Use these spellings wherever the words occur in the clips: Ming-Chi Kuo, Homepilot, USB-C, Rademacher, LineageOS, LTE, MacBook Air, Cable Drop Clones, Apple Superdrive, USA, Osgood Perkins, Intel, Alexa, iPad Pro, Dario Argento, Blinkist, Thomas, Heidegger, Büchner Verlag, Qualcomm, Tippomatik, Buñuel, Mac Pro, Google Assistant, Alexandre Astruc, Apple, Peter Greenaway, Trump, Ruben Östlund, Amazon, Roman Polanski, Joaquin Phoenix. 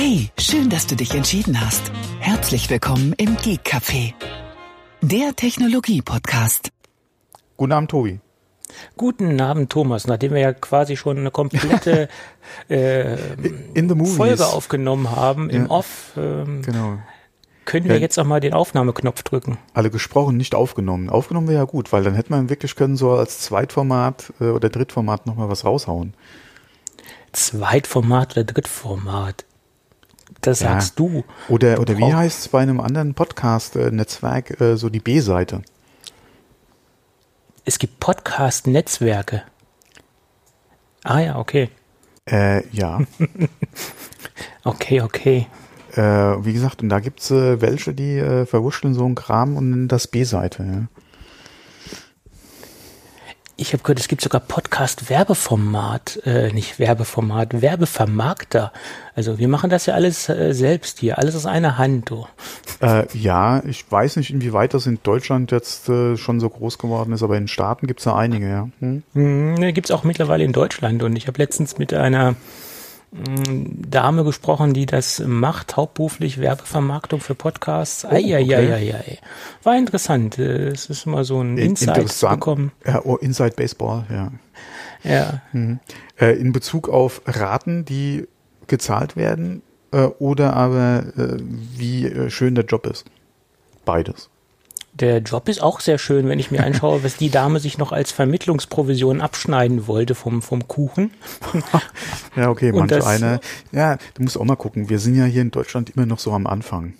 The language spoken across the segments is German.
Hey, schön, dass du dich entschieden hast. Herzlich willkommen im Geek-Café, der Technologie-Podcast. Guten Abend, Tobi. Guten Abend, Thomas. Nachdem wir ja quasi schon eine komplette Folge aufgenommen haben, im Off, genau. Können wir jetzt auch mal den Aufnahmeknopf drücken. Alle gesprochen, nicht aufgenommen. Aufgenommen wäre ja gut, weil dann hätte man wirklich können so als Zweitformat oder Drittformat nochmal was raushauen. Zweitformat oder Drittformat? Das sagst du. Oder wie heißt es bei einem anderen Podcast-Netzwerk, so die B-Seite? Es gibt Podcast-Netzwerke. Ah ja, okay. Ja. Okay. Wie gesagt, und da gibt es welche, die verwurschteln so einen Kram und nennen das B-Seite. Ja. Ich habe gehört, es gibt sogar Podcast-Werbeformat, nicht Werbeformat, Werbevermarkter. Also wir machen das ja alles selbst hier, alles aus einer Hand. Oh. Ja, ich weiß nicht, inwieweit das in Deutschland jetzt schon so groß geworden ist, aber in den Staaten gibt es da einige, ja. Gibt es auch mittlerweile in Deutschland, und ich habe letztens mit einer Dame gesprochen, die das macht, hauptberuflich Werbevermarktung für Podcasts. Okay. War interessant, es ist immer so ein Insight bekommen. Ja, Inside Baseball, ja. Mhm. In Bezug auf Raten, die gezahlt werden, oder aber wie schön der Job ist. Beides. Der Job ist auch sehr schön, wenn ich mir anschaue, was die Dame sich noch als Vermittlungsprovision abschneiden wollte vom Kuchen. Ja, okay, du musst auch mal gucken, wir sind ja hier in Deutschland immer noch so am Anfang.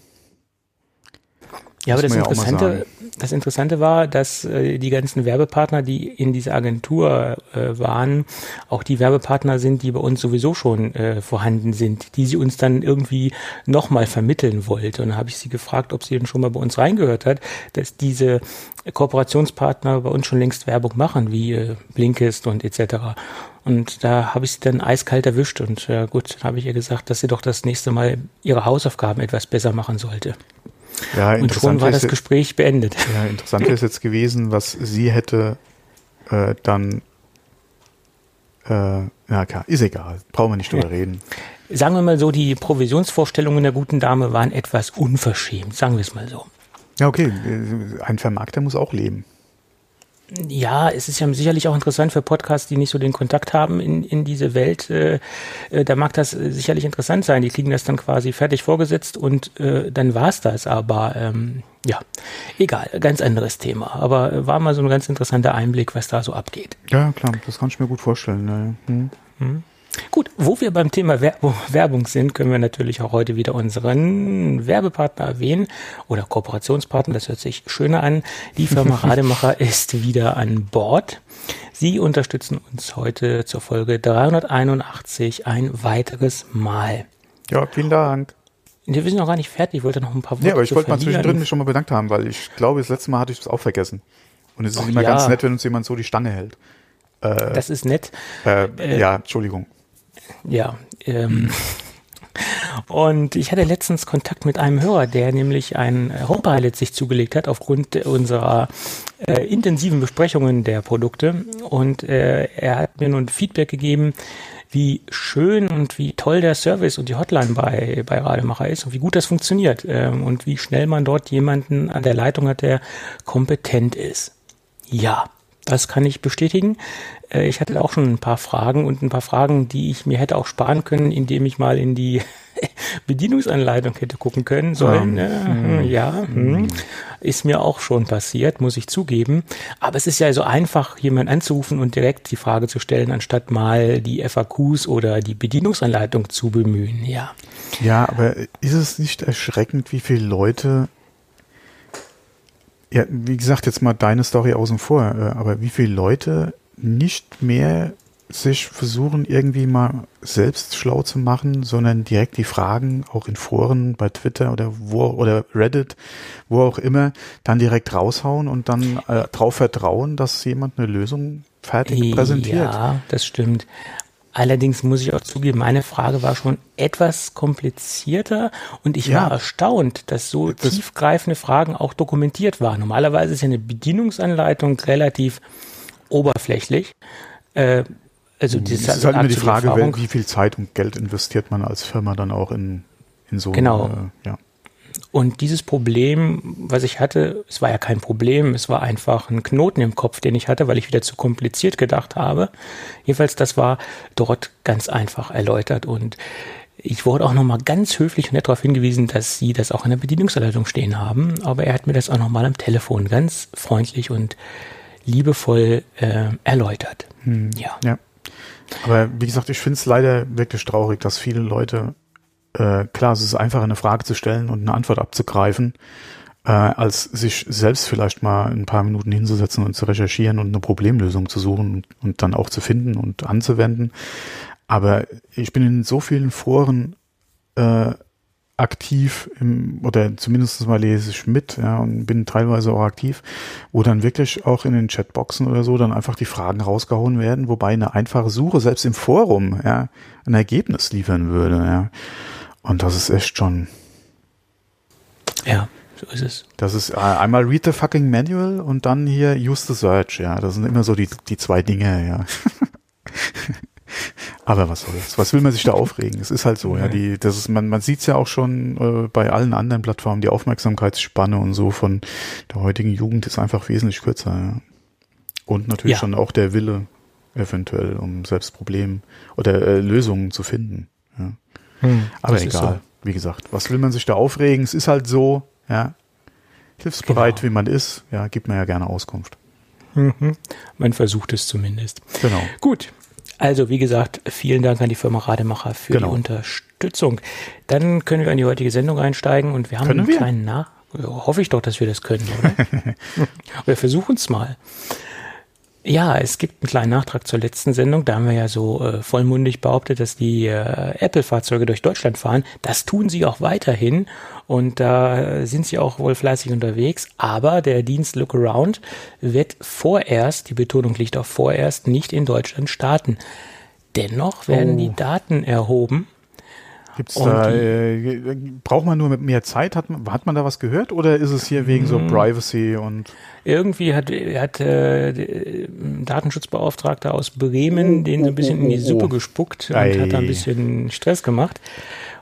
Ja, aber das Interessante war, dass die ganzen Werbepartner, die in dieser Agentur waren, auch die Werbepartner sind, die bei uns sowieso schon vorhanden sind, die sie uns dann irgendwie nochmal vermitteln wollte. Und da habe ich sie gefragt, ob sie denn schon mal bei uns reingehört hat, dass diese Kooperationspartner bei uns schon längst Werbung machen, wie Blinkist und etc. Und da habe ich sie dann eiskalt erwischt. Und dann habe ich ihr gesagt, dass sie doch das nächste Mal ihre Hausaufgaben etwas besser machen sollte. Ja, und schon war das Gespräch beendet. Ja, interessant ist jetzt gewesen, was sie hätte ist egal, brauchen wir nicht drüber reden. Sagen wir mal so, die Provisionsvorstellungen der guten Dame waren etwas unverschämt, sagen wir es mal so. Ja, okay, ein Vermarkter muss auch leben. Ja, es ist ja sicherlich auch interessant für Podcasts, die nicht so den Kontakt haben in diese Welt. Da mag das sicherlich interessant sein. Die kriegen das dann quasi fertig vorgesetzt und dann war's das. Aber egal, ganz anderes Thema. Aber war mal so ein ganz interessanter Einblick, was da so abgeht. Ja, klar, das kann ich mir gut vorstellen. Gut, wo wir beim Thema Werbung sind, können wir natürlich auch heute wieder unseren Werbepartner erwähnen oder Kooperationspartner, das hört sich schöner an. Die Firma Rademacher ist wieder an Bord. Sie unterstützen uns heute zur Folge 381 ein weiteres Mal. Ja, vielen Dank. Wir sind noch gar nicht fertig, ich wollte noch ein paar Worte verlieren. Ja, aber ich wollte mal zwischendrin mich schon mal bedankt haben, weil ich glaube, das letzte Mal hatte ich das auch vergessen. Und es ist ganz nett, wenn uns jemand so die Stange hält. Das ist nett. Entschuldigung. Ja, und ich hatte letztens Kontakt mit einem Hörer, der nämlich einen Homepilot sich zugelegt hat aufgrund unserer intensiven Besprechungen der Produkte, und er hat mir nun Feedback gegeben, wie schön und wie toll der Service und die Hotline bei Rademacher ist und wie gut das funktioniert und wie schnell man dort jemanden an der Leitung hat, der kompetent ist. Ja. Das kann ich bestätigen. Ich hatte auch schon ein paar Fragen die ich mir hätte auch sparen können, indem ich mal in die Bedienungsanleitung hätte gucken können sollen. Ist mir auch schon passiert, muss ich zugeben. Aber es ist ja so einfach, jemanden anzurufen und direkt die Frage zu stellen, anstatt mal die FAQs oder die Bedienungsanleitung zu bemühen. Ja. Ja, aber ist es nicht erschreckend, wie viele Leute... Ja, wie gesagt, jetzt mal deine Story außen vor, aber wie viele Leute nicht mehr sich versuchen, irgendwie mal selbst schlau zu machen, sondern direkt die Fragen auch in Foren, bei Twitter oder Reddit, wo auch immer, dann direkt raushauen und dann drauf vertrauen, dass jemand eine Lösung fertig präsentiert. Ja, das stimmt. Allerdings muss ich auch zugeben, meine Frage war schon etwas komplizierter und ich war erstaunt, dass so tiefgreifende Fragen auch dokumentiert waren. Normalerweise ist ja eine Bedienungsanleitung relativ oberflächlich. Also das ist halt immer die Frage, wie viel Zeit und Geld investiert man als Firma dann auch in so eine, ja. Und dieses Problem, was ich hatte, es war ja kein Problem, es war einfach ein Knoten im Kopf, den ich hatte, weil ich wieder zu kompliziert gedacht habe. Jedenfalls, das war dort ganz einfach erläutert und ich wurde auch nochmal ganz höflich und nett darauf hingewiesen, dass sie das auch in der Bedienungsanleitung stehen haben, aber er hat mir das auch nochmal am Telefon ganz freundlich und liebevoll erläutert. Hm, ja. Aber wie gesagt, ich finde es leider wirklich traurig, dass viele Leute, klar, es ist einfacher, eine Frage zu stellen und eine Antwort abzugreifen, als sich selbst vielleicht mal ein paar Minuten hinzusetzen und zu recherchieren und eine Problemlösung zu suchen und dann auch zu finden und anzuwenden. Aber ich bin in so vielen Foren aktiv, oder zumindest mal lese ich mit, ja, und bin teilweise auch aktiv, wo dann wirklich auch in den Chatboxen oder so dann einfach die Fragen rausgehauen werden, wobei eine einfache Suche selbst im Forum, ja, ein Ergebnis liefern würde, ja. Und das ist echt schon. Ja, so ist es. Das ist einmal read the fucking manual und dann hier use the search, ja. Das sind immer so die zwei Dinge, ja. Aber was soll das? Was will man sich da aufregen? Es ist halt so, ja. Man sieht es ja auch schon bei allen anderen Plattformen, die Aufmerksamkeitsspanne und so von der heutigen Jugend ist einfach wesentlich kürzer. Ja. Und natürlich schon auch der Wille eventuell, um selbst Probleme oder Lösungen zu finden. Ja. Aber egal, so. Wie gesagt, was will man sich da aufregen? Es ist halt so, ja, hilfsbereit, genau, wie man ist, ja, gibt man ja gerne Auskunft. Mhm. Man versucht es zumindest. Genau. Gut. Also, wie gesagt, vielen Dank an die Firma Rademacher für die Unterstützung. Dann können wir in die heutige Sendung einsteigen und wir haben einen kleinen hoffe ich doch, dass wir das können, oder? Wir versuchen es mal. Ja, es gibt einen kleinen Nachtrag zur letzten Sendung. Da haben wir ja so vollmundig behauptet, dass die Apple-Fahrzeuge durch Deutschland fahren. Das tun sie auch weiterhin und da sind sie auch wohl fleißig unterwegs. Aber der Dienst Lookaround wird vorerst, die Betonung liegt auf vorerst, nicht in Deutschland starten. Dennoch werden die Daten erhoben. Gibt's da, braucht man nur mit mehr Zeit? Hat man da was gehört oder ist es hier wegen so Privacy und? Irgendwie hat Datenschutzbeauftragter aus Bremen den so ein bisschen in die Suppe gespuckt und hat da ein bisschen Stress gemacht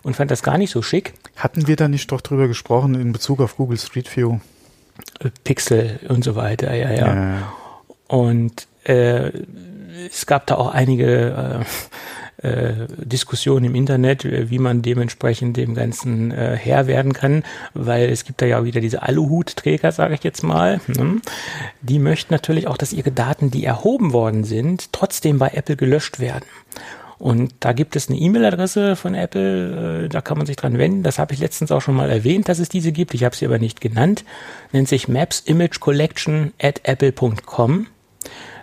und fand das gar nicht so schick. Hatten wir da nicht doch drüber gesprochen in Bezug auf Google Street View? Pixel und so weiter, ja. Und es gab da auch einige Diskussion im Internet, wie man dementsprechend dem Ganzen Herr werden kann, weil es gibt da ja wieder diese Aluhutträger, sage ich jetzt mal. Ne? Die möchten natürlich auch, dass ihre Daten, die erhoben worden sind, trotzdem bei Apple gelöscht werden. Und da gibt es eine E-Mail-Adresse von Apple, da kann man sich dran wenden. Das habe ich letztens auch schon mal erwähnt, dass es diese gibt. Ich habe sie aber nicht genannt. Nennt sich mapsimagecollection@apple.com.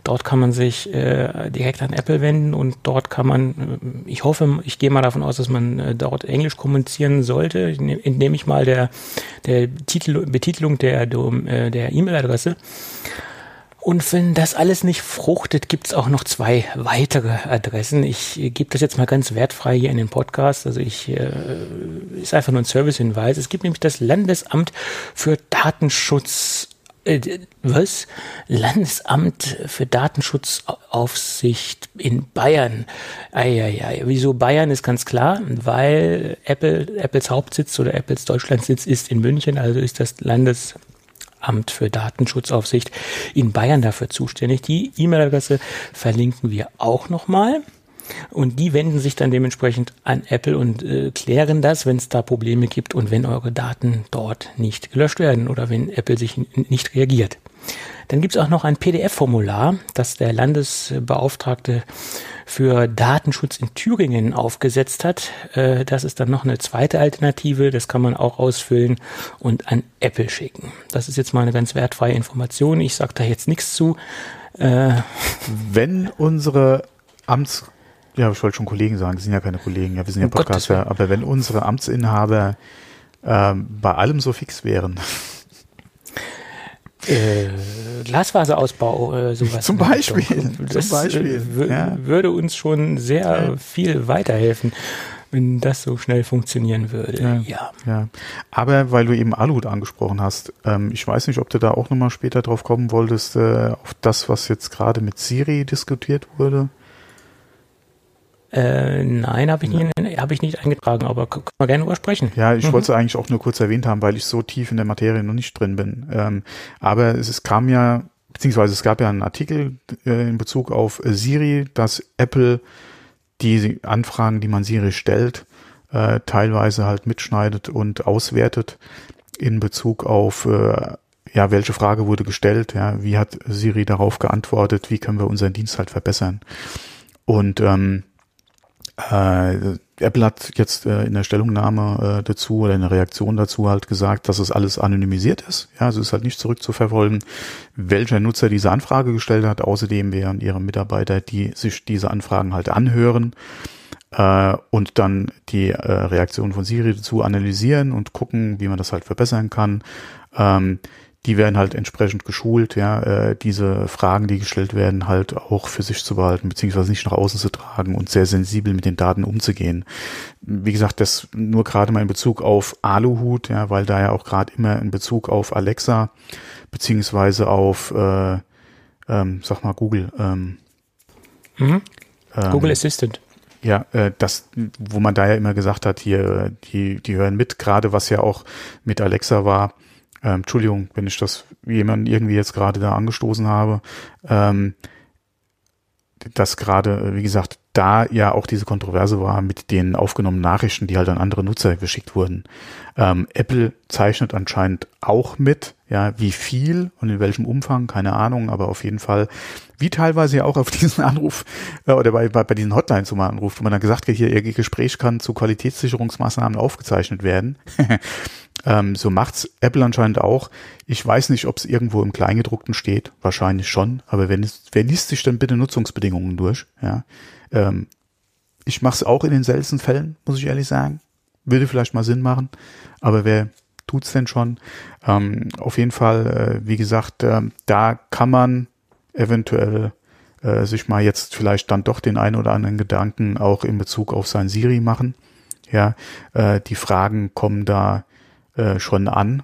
Dort kann man sich direkt an Apple wenden und dort kann man, ich hoffe, ich gehe mal davon aus, dass man dort Englisch kommunizieren sollte, indem ich mal der Betitelung der E-Mail-Adresse. Und wenn das alles nicht fruchtet, gibt es auch noch zwei weitere Adressen. Ich gebe das jetzt mal ganz wertfrei hier in den Podcast. Also ist einfach nur ein Servicehinweis. Es gibt nämlich das Landesamt für Datenschutz. Landesamt für Datenschutzaufsicht in Bayern. Wieso Bayern ist ganz klar, weil Apples Hauptsitz oder Apples Deutschlandsitz ist in München, also ist das Landesamt für Datenschutzaufsicht in Bayern dafür zuständig. Die E-Mail-Adresse verlinken wir auch nochmal. Und die wenden sich dann dementsprechend an Apple und klären das, wenn es da Probleme gibt und wenn eure Daten dort nicht gelöscht werden oder wenn Apple sich nicht reagiert. Dann gibt es auch noch ein PDF-Formular, das der Landesbeauftragte für Datenschutz in Thüringen aufgesetzt hat. Das ist dann noch eine zweite Alternative, das kann man auch ausfüllen und an Apple schicken. Das ist jetzt mal eine ganz wertfreie Information, ich sage da jetzt nichts zu. Wenn unsere ich wollte schon Kollegen sagen, das sind ja keine Kollegen, ja, wir sind ja Podcaster, aber wenn unsere Amtsinhaber bei allem so fix wären. Glasfaserausbau, sowas. Zum Beispiel. Würde uns schon sehr viel weiterhelfen, wenn das so schnell funktionieren würde. Ja. Aber weil du eben Aluhut angesprochen hast, ich weiß nicht, ob du da auch nochmal später drauf kommen wolltest, auf das, was jetzt gerade mit Siri diskutiert wurde. Nein, habe ich nicht eingetragen, aber können wir gerne drüber sprechen. Ja, ich wollte es eigentlich auch nur kurz erwähnt haben, weil ich so tief in der Materie noch nicht drin bin. Aber es gab ja einen Artikel in Bezug auf Siri, dass Apple die Anfragen, die man Siri stellt, teilweise halt mitschneidet und auswertet in Bezug auf welche Frage wurde gestellt, ja, wie hat Siri darauf geantwortet, wie können wir unseren Dienst halt verbessern. Und Apple hat jetzt in der Stellungnahme dazu oder in der Reaktion dazu halt gesagt, dass es alles anonymisiert ist. Ja, also es ist halt nicht zurückzuverfolgen, welcher Nutzer diese Anfrage gestellt hat. Außerdem wären ihre Mitarbeiter, die sich diese Anfragen halt anhören und dann die Reaktion von Siri dazu analysieren und gucken, wie man das halt verbessern kann. Die werden halt entsprechend geschult, ja, diese Fragen, die gestellt werden, halt auch für sich zu behalten, beziehungsweise nicht nach außen zu tragen und sehr sensibel mit den Daten umzugehen. Wie gesagt, das nur gerade mal in Bezug auf Aluhut, ja, weil da ja auch gerade immer in Bezug auf Alexa, beziehungsweise auf, Google. Google Assistant. Ja, das, wo man da ja immer gesagt hat, hier, die hören mit, gerade was ja auch mit Alexa war. Entschuldigung, wenn ich das jemanden irgendwie jetzt gerade da angestoßen habe, dass gerade, wie gesagt, da ja auch diese Kontroverse war mit den aufgenommenen Nachrichten, die halt an andere Nutzer geschickt wurden. Apple zeichnet anscheinend auch mit, ja, wie viel und in welchem Umfang, keine Ahnung, aber auf jeden Fall, wie teilweise ja auch auf diesen Anruf oder bei diesen Hotlines, wo man anruft, wo man dann gesagt hat, hier, ihr Gespräch kann zu Qualitätssicherungsmaßnahmen aufgezeichnet werden. So macht's Apple anscheinend auch. Ich weiß nicht, ob es irgendwo im Kleingedruckten steht. Wahrscheinlich schon. Aber wer liest sich denn bitte Nutzungsbedingungen durch? Ja. Ich mache es auch in den seltensten Fällen, muss ich ehrlich sagen. Würde vielleicht mal Sinn machen. Aber wer tut's denn schon? Auf jeden Fall, wie gesagt, da kann man eventuell sich mal jetzt vielleicht dann doch den einen oder anderen Gedanken auch in Bezug auf sein Siri machen. Ja, die Fragen kommen da schon an.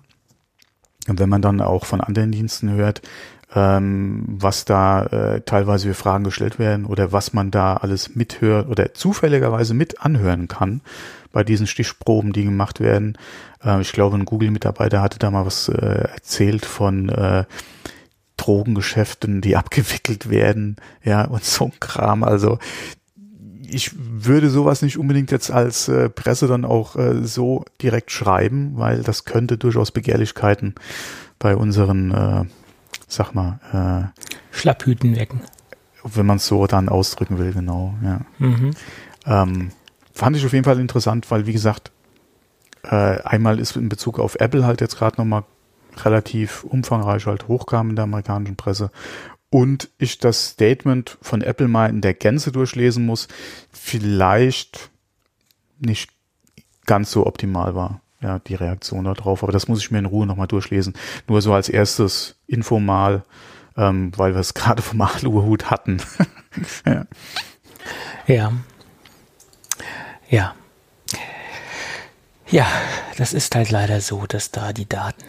Und wenn man dann auch von anderen Diensten hört, was da teilweise für Fragen gestellt werden oder was man da alles mithört oder zufälligerweise mit anhören kann bei diesen Stichproben, die gemacht werden. Ich glaube, ein Google-Mitarbeiter hatte da mal was erzählt von Drogengeschäften, die abgewickelt werden, ja, und so ein Kram. Also ich würde sowas nicht unbedingt jetzt als Presse dann auch so direkt schreiben, weil das könnte durchaus Begehrlichkeiten bei unseren, Schlapphüten wecken. Wenn man es so dann ausdrücken will, genau. Ja. Fand ich auf jeden Fall interessant, weil wie gesagt, einmal ist in Bezug auf Apple halt jetzt gerade nochmal relativ umfangreich halt hochkam in der amerikanischen Presse. Und ich das Statement von Apple mal in der Gänze durchlesen muss, vielleicht nicht ganz so optimal war, ja, die Reaktion darauf. Aber das muss ich mir in Ruhe nochmal durchlesen. Nur so als erstes Info mal, weil wir es gerade vom Aluhut hatten. Ja. Ja. Ja. Ja, das ist halt leider so, dass da die Daten...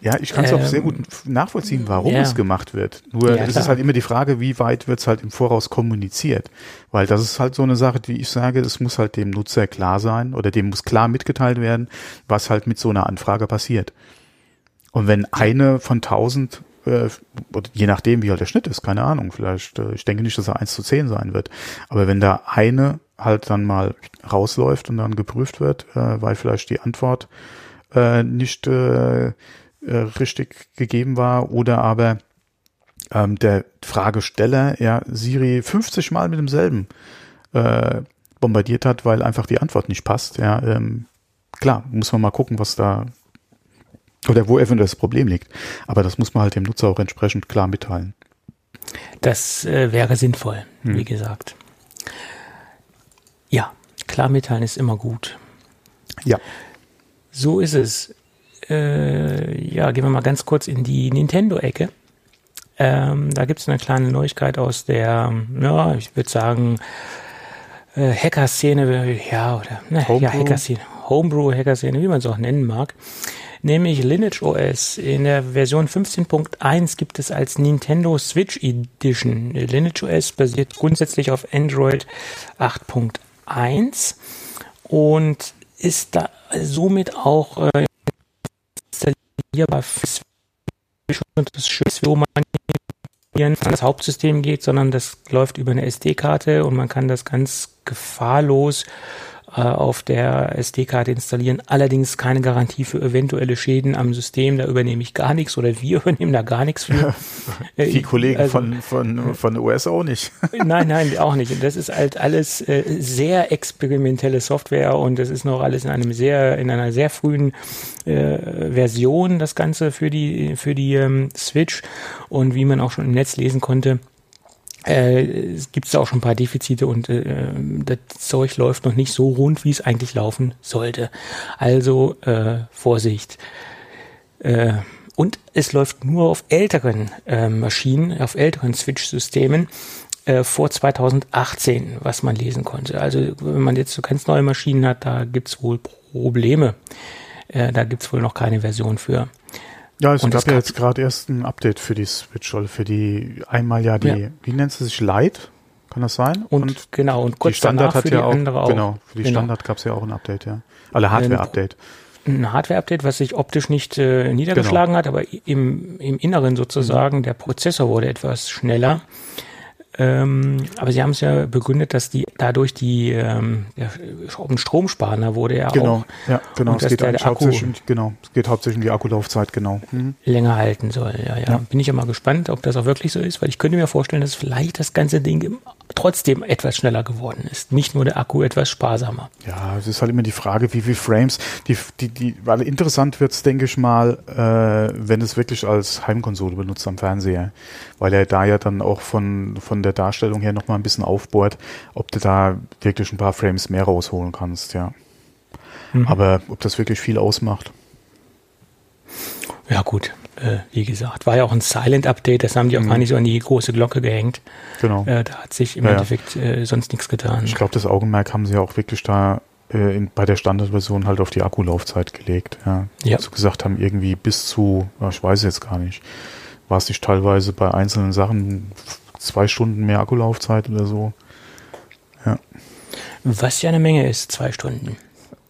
Ja, ich kann es auch sehr gut nachvollziehen, warum es gemacht wird. Nur es ist halt immer die Frage, wie weit wird es halt im Voraus kommuniziert. Weil das ist halt so eine Sache, wie ich sage, es muss halt dem Nutzer klar sein oder dem muss klar mitgeteilt werden, was halt mit so einer Anfrage passiert. Und wenn eine von 1000, je nachdem wie halt der Schnitt ist, keine Ahnung, vielleicht, ich denke nicht, dass er 1:10 sein wird, aber wenn da eine halt dann mal rausläuft und dann geprüft wird, weil vielleicht die Antwort nicht richtig gegeben war oder aber der Fragesteller ja Siri 50 Mal mit demselben bombardiert hat, weil einfach die Antwort nicht passt. Ja, klar, muss man mal gucken, was da oder wo eventuell das Problem liegt. Aber das muss man halt dem Nutzer auch entsprechend klar mitteilen. Das wäre sinnvoll, wie gesagt. Ja, klar mitteilen ist immer gut. Ja. So ist es. Gehen wir mal ganz kurz in die Nintendo-Ecke. Da gibt es eine kleine Neuigkeit aus der, ja, ich würde sagen, Hacker-Szene, Homebrew-Hacker-Szene, wie man es auch nennen mag. nämlich Lineage OS. In der Version 15.1 gibt es als Nintendo Switch Edition. Lineage OS basiert grundsätzlich auf Android 8.1 und ist da somit auch installierbar für Switch und das Schönste, wo man an das Hauptsystem geht, sondern das läuft über eine SD-Karte und man kann das ganz gefahrlos auf der SD-Karte installieren. Allerdings keine Garantie für eventuelle Schäden am System. Da übernehme ich gar nichts oder wir übernehmen da gar nichts für. Die Kollegen von OS auch nicht. Nein, auch nicht. Das ist halt alles sehr experimentelle Software und das ist noch alles in einer sehr frühen Version, das Ganze für die Switch. Und wie man auch schon im Netz lesen konnte, gibt es da auch schon ein paar Defizite und das Zeug läuft noch nicht so rund, wie es eigentlich laufen sollte. Also Vorsicht. Und es läuft nur auf älteren Maschinen, auf älteren Switch-Systemen vor 2018, was man lesen konnte. Also wenn man jetzt so ganz neue Maschinen hat, da gibt es wohl Probleme. Da gibt es wohl noch keine Version für. Ja, es gab ja jetzt gerade erst ein Update für die Switch, oder für die wie nennt sie sich, Lite? Kann das sein? Und kurz die Standard hat für ja auch, andere auch. Genau, für die Standard gab es ja auch ein Update, ja. Alle Hardware-Update. Ein Hardware-Update, was sich optisch nicht niedergeschlagen hat, aber im Inneren sozusagen, der Prozessor wurde etwas schneller. Aber sie haben es ja begründet, dass ein Stromsparender wurde ja auch. Ja, genau. Und es geht hauptsächlich um die Akkulaufzeit, genau. Länger halten soll, ja. Bin ich ja mal gespannt, ob das auch wirklich so ist, weil ich könnte mir vorstellen, dass vielleicht das ganze Ding trotzdem etwas schneller geworden ist. Nicht nur der Akku etwas sparsamer. Ja, es ist halt immer die Frage, wie viele Frames, weil interessant wird es, denke ich mal, wenn es wirklich als Heimkonsole benutzt am Fernseher, weil er da ja dann auch von der Darstellung her nochmal ein bisschen aufbohrt, ob du da wirklich ein paar Frames mehr rausholen kannst, ja. Aber ob das wirklich viel ausmacht. Ja gut, wie gesagt, war ja auch ein Silent-Update, das haben die auch gar nicht so an die große Glocke gehängt. Genau. Da hat sich im Endeffekt sonst nichts getan. Ich glaube, das Augenmerk haben sie ja auch wirklich da bei der Standardversion halt auf die Akkulaufzeit gelegt. Ja. Ja. Also gesagt haben, irgendwie bis zu, ich weiß jetzt gar nicht, war es nicht teilweise bei einzelnen Sachen 2 Stunden mehr Akkulaufzeit oder so. Ja. Was ja eine Menge ist, 2 Stunden.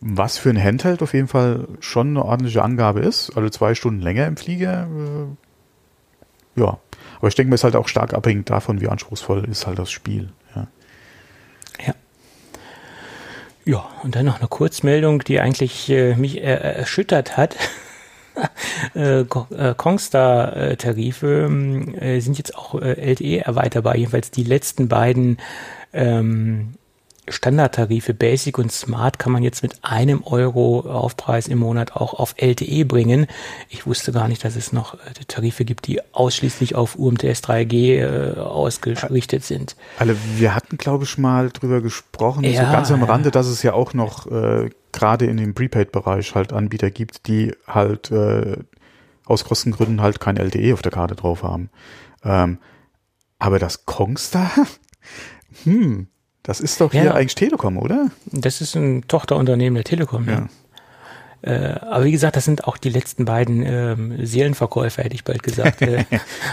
Was für ein Handheld auf jeden Fall schon eine ordentliche Angabe ist. Also 2 Stunden länger im Flieger. Ja. Aber ich denke mir, es ist halt auch stark abhängig davon, wie anspruchsvoll ist halt das Spiel. Ja. Ja, und dann noch eine Kurzmeldung, die eigentlich mich erschüttert hat. Congstar-Tarife sind jetzt auch LTE erweiterbar, jedenfalls die letzten beiden Standardtarife, Basic und Smart, kann man jetzt mit €1 Aufpreis im Monat auch auf LTE bringen. Ich wusste gar nicht, dass es noch Tarife gibt, die ausschließlich auf UMTS 3G ausgerichtet sind. Also wir hatten, glaube ich, mal drüber gesprochen, so ganz am Rande, dass es ja auch noch gerade in dem Prepaid-Bereich halt Anbieter gibt, die halt aus Kostengründen halt kein LTE auf der Karte drauf haben. Aber das Congstar? Das ist doch hier eigentlich Telekom, oder? Das ist ein Tochterunternehmen der Telekom, ja. Aber wie gesagt, das sind auch die letzten beiden Seelenverkäufer, hätte ich bald gesagt.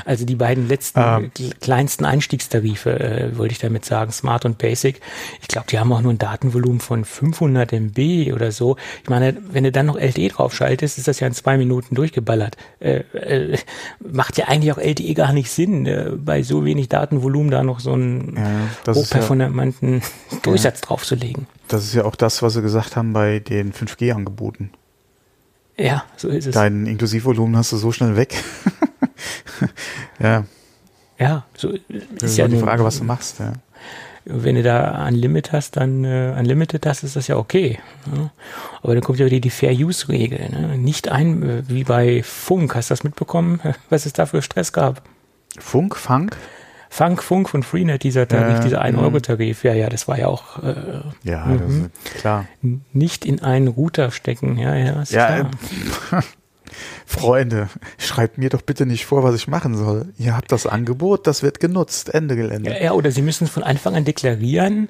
Also die beiden letzten, kleinsten Einstiegstarife, wollte ich damit sagen, Smart und Basic. Ich glaube, die haben auch nur ein Datenvolumen von 500 MB oder so. Ich meine, wenn du dann noch LTE draufschaltest, ist das ja in 2 Minuten durchgeballert. Macht ja eigentlich auch LTE gar nicht Sinn, bei so wenig Datenvolumen da noch so einen hochperformanten Durchsatz draufzulegen. Das ist ja auch das, was sie gesagt haben bei den 5G-Angeboten. Ja, so ist es. Dein Inklusivvolumen hast du so schnell weg. Ja. Ja, so ist ja die Frage, was du machst. Ja. Wenn du da Unlimited hast, ist das ja okay. Ne? Aber dann kommt ja wieder die Fair-Use-Regel. Ne? Wie bei Funk, hast du das mitbekommen, was es da für Stress gab? Funk von Freenet, dieser Tarif, dieser 1-Euro-Tarif, das war ja auch klar. Nicht in einen Router stecken, ist klar. Freunde, schreibt mir doch bitte nicht vor, was ich machen soll. Ihr habt das Angebot, das wird genutzt, Ende Gelände. Ja, oder Sie müssen von Anfang an deklarieren,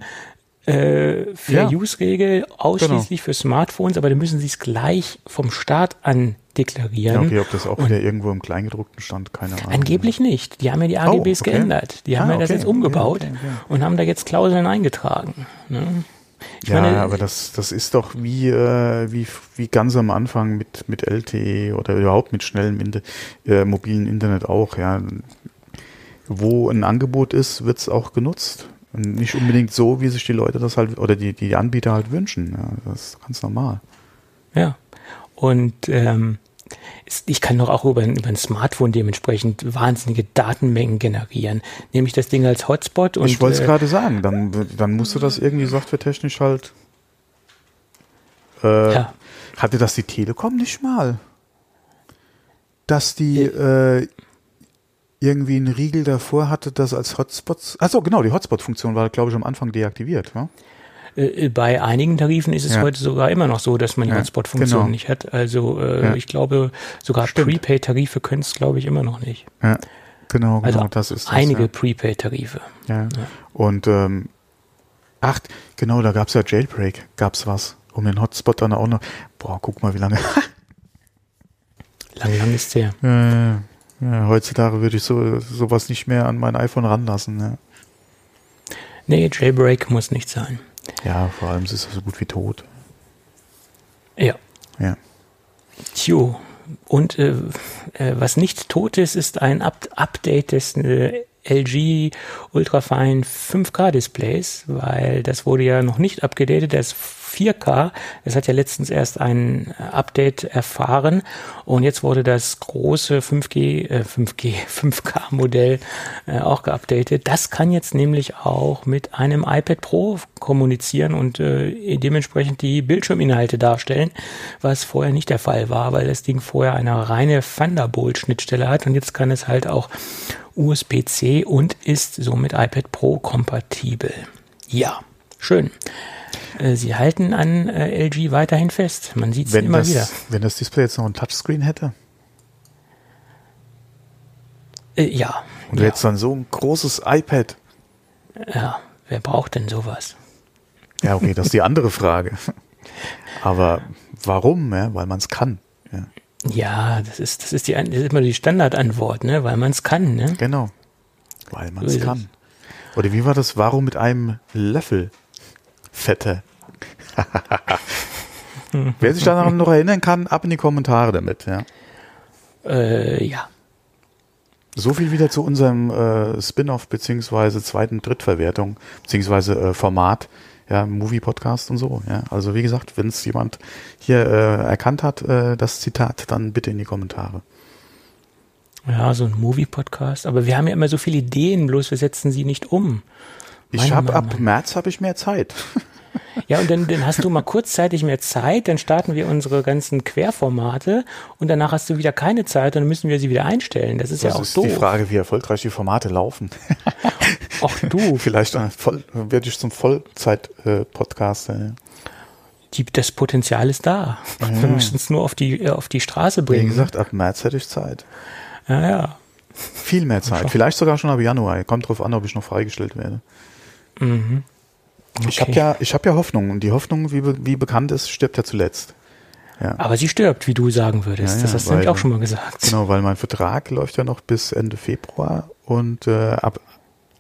Fair-Use-Regel ausschließlich für Smartphones, aber dann müssen Sie es gleich vom Start an deklarieren. Ja, okay, ob das auch wieder irgendwo im Kleingedruckten stand, keine Ahnung. Angeblich nicht. Die haben ja die AGBs geändert. Die haben ja das jetzt umgebaut und haben da jetzt Klauseln eingetragen. Ne? Ich meine, aber das ist doch wie ganz am Anfang mit LTE oder überhaupt mit schnellem mobilen Internet auch. Ja. Wo ein Angebot ist, wird es auch genutzt. Und nicht unbedingt so, wie sich die Leute das halt oder die Anbieter halt wünschen. Ja, das ist ganz normal. Ja, und ich kann doch auch über ein Smartphone dementsprechend wahnsinnige Datenmengen generieren. Nehme ich das Ding als Hotspot und... Ich wollte es gerade sagen, dann musst du das irgendwie softwaretechnisch halt... Hatte das die Telekom nicht mal? Dass die... irgendwie einen Riegel davor hatte, das als Hotspots... Achso, genau, die Hotspot-Funktion war, glaube ich, am Anfang deaktiviert. Ja? Bei einigen Tarifen ist es heute sogar immer noch so, dass man die Hotspot-Funktion nicht hat. Also ich glaube, sogar Prepaid-Tarife können es, glaube ich, immer noch nicht. Ja, genau, also das ist das, einige Prepaid-Tarife. Ja. Und da gab es ja Jailbreak, gab es was, um den Hotspot dann auch noch... Boah, guck mal, wie lange... lang ist der. Ja, heutzutage würde ich sowas nicht mehr an mein iPhone ranlassen. Ja. Nee, Jailbreak muss nicht sein. Ja, vor allem ist es so gut wie tot. Ja. Tjo. Und was nicht tot ist, ist ein Update des LG Ultrafine 5K Displays, weil das wurde ja noch nicht abgedatet, das 4K, das hat ja letztens erst ein Update erfahren und jetzt wurde das große 5K Modell auch geupdatet. Das kann jetzt nämlich auch mit einem iPad Pro kommunizieren und dementsprechend die Bildschirminhalte darstellen, was vorher nicht der Fall war, weil das Ding vorher eine reine Thunderbolt-Schnittstelle hat und jetzt kann es halt auch USB-C und ist somit iPad Pro kompatibel. Ja, schön. Sie halten an LG weiterhin fest. Man sieht es immer wieder. Wenn das Display jetzt noch ein Touchscreen hätte? Ja. Und jetzt dann so ein großes iPad? Ja, wer braucht denn sowas? Ja, okay, das ist die andere Frage. Aber warum? Ja? Weil man es kann. Ja. Ja, das ist immer die Standardantwort, ne? Weil man es kann, ne? Genau, weil man es kann. Oder wie war das? Warum mit einem Löffel? Fette. Wer sich daran noch erinnern kann, ab in die Kommentare damit, ja. So viel wieder zu unserem Spin-off beziehungsweise zweiten Drittverwertung beziehungsweise Format. Ja, Movie-Podcast und so. Ja. Also wie gesagt, wenn es jemand hier erkannt hat, das Zitat, dann bitte in die Kommentare. Ja, so ein Movie-Podcast. Aber wir haben ja immer so viele Ideen, bloß wir setzen sie nicht um. Ab März habe ich mehr Zeit. Ja, und dann hast du mal kurzzeitig mehr Zeit, dann starten wir unsere ganzen Querformate und danach hast du wieder keine Zeit und dann müssen wir sie wieder einstellen. Das ist ja auch doof. Das ist die Frage, wie erfolgreich die Formate laufen. Ach du. Vielleicht werde ich zum Vollzeit-Podcaster. Ja. Das Potenzial ist da. Ja. Wir müssen es nur auf die Straße bringen. Wie gesagt, ab März hätte ich Zeit. Ja. Viel mehr Zeit. Vielleicht sogar schon ab Januar. Kommt drauf an, ob ich noch freigestellt werde. Mhm. Okay. Ich hab ja Hoffnung. Und die Hoffnung, wie bekannt ist, stirbt ja zuletzt. Ja. Aber sie stirbt, wie du sagen würdest. Ja, das hast du nämlich auch schon mal gesagt. Genau, weil mein Vertrag läuft ja noch bis Ende Februar. Und ab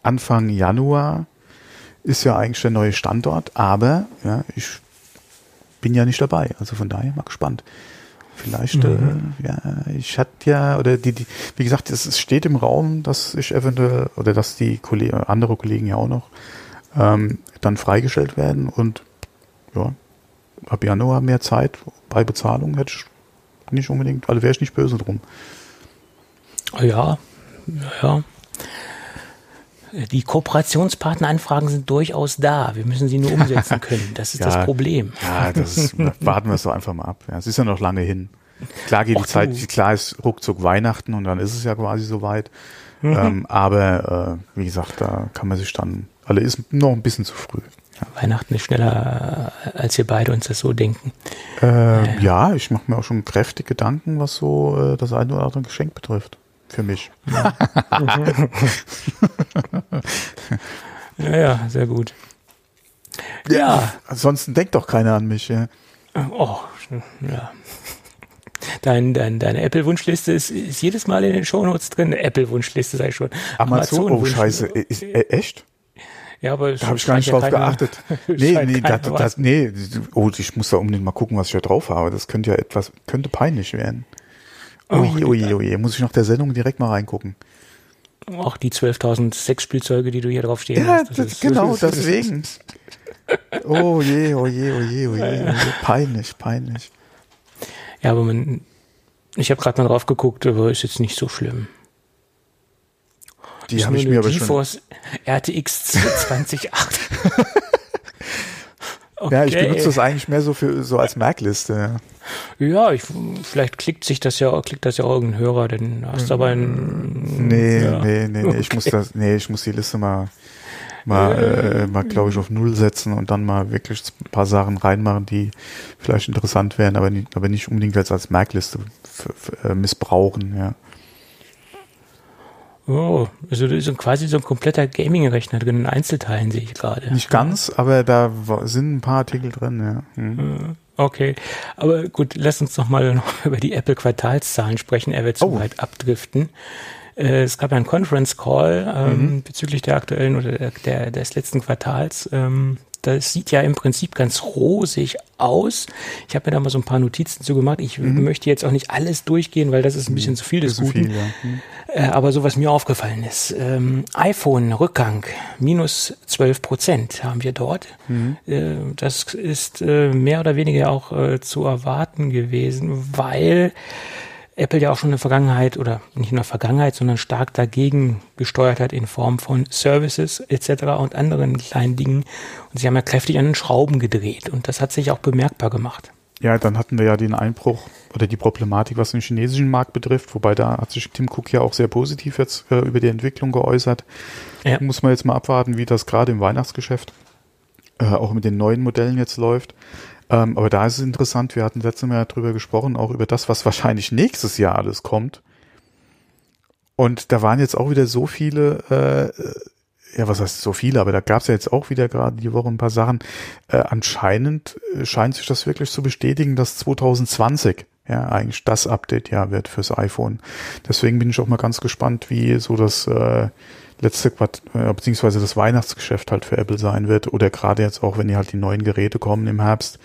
Anfang Januar ist ja eigentlich der neue Standort. Aber ja, ich bin ja nicht dabei. Also von daher mal gespannt. Vielleicht, wie gesagt, es steht im Raum, dass ich eventuell, oder dass die andere Kollegen ja auch noch dann freigestellt werden und ja, ab Januar mehr Zeit bei Bezahlung hätte ich nicht unbedingt, also wäre ich nicht böse drum. Ja. Die Kooperationspartneranfragen sind durchaus da. Wir müssen sie nur umsetzen können. Das ist das Problem. Ja, warten wir es doch einfach mal ab. Ja, es ist ja noch lange hin. Klar geht die Zeit, klar ist ruckzuck Weihnachten und dann ist es ja quasi soweit. Aber wie gesagt, da kann man sich dann, ist noch ein bisschen zu früh. Ja. Weihnachten ist schneller, als wir beide uns das so denken. Ich mache mir auch schon kräftig Gedanken, was so das eine oder andere Geschenk betrifft. Für mich. Ja, sehr gut. Ja. Ansonsten denkt doch keiner an mich. Ja. Oh, ja. deine Apple-Wunschliste ist jedes Mal in den Shownotes drin. Apple-Wunschliste sei schon. Amazon-Wunschliste. Scheiße. Echt? Ja, aber da habe ich gar nicht drauf geachtet. Nee. Oh, ich muss da unbedingt mal gucken, was ich da drauf habe. Das könnte ja könnte peinlich werden. Oje, muss ich nach der Sendung direkt mal reingucken. Auch die 12.006 Spielzeuge, die du hier drauf stehen hast. Ja, genau, deswegen. Oh je. Peinlich. Ja, aber ich habe gerade mal drauf geguckt, aber ist jetzt nicht so schlimm. Die habe ich mir aber schon. GeForce RTX 2080. Okay. Ja, ich benutze das eigentlich mehr so als Merkliste. Ja, vielleicht klickt das ja auch irgendein Hörer, denn hast aber ein... Nee, ich muss die Liste mal glaube ich, auf Null setzen und dann mal wirklich ein paar Sachen reinmachen, die vielleicht interessant wären, aber nicht unbedingt als Merkliste missbrauchen, ja. Oh, also das ist quasi so ein kompletter Gaming-Rechner drin, in Einzelteilen sehe ich gerade. Nicht ganz, aber da sind ein paar Artikel drin, ja. Mhm. Okay, aber gut, lass uns noch mal über die Apple-Quartalszahlen sprechen, er wird zu weit abdriften. Es gab ja einen Conference-Call bezüglich der aktuellen oder des letzten Quartals. Das sieht ja im Prinzip ganz rosig aus. Ich habe mir da mal so ein paar Notizen zu gemacht. Ich möchte jetzt auch nicht alles durchgehen, weil das ist ein bisschen zu viel des Guten. Viel, ja. Aber so, was mir aufgefallen ist, iPhone-Rückgang, minus -12% haben wir dort. Das ist mehr oder weniger auch zu erwarten gewesen, weil Apple ja auch schon in der Vergangenheit, oder nicht in der Vergangenheit, sondern stark dagegen gesteuert hat in Form von Services etc. und anderen kleinen Dingen. Und sie haben ja kräftig an den Schrauben gedreht und das hat sich auch bemerkbar gemacht. Ja, dann hatten wir ja den Einbruch oder die Problematik, was den chinesischen Markt betrifft, wobei da hat sich Tim Cook ja auch sehr positiv jetzt über die Entwicklung geäußert. Ja. Muss man jetzt mal abwarten, wie das gerade im Weihnachtsgeschäft auch mit den neuen Modellen jetzt läuft. Aber da ist es interessant, wir hatten letztes Mal darüber gesprochen, auch über das, was wahrscheinlich nächstes Jahr alles kommt. Und da waren jetzt auch wieder so viele, aber da gab es ja jetzt auch wieder gerade die Woche ein paar Sachen. Anscheinend scheint sich das wirklich zu bestätigen, dass 2020 eigentlich das Update-Jahr wird fürs iPhone. Deswegen bin ich auch mal ganz gespannt, wie so das letzte Quartal, beziehungsweise das Weihnachtsgeschäft halt für Apple sein wird, oder gerade jetzt auch, wenn die halt die neuen Geräte kommen im Herbst,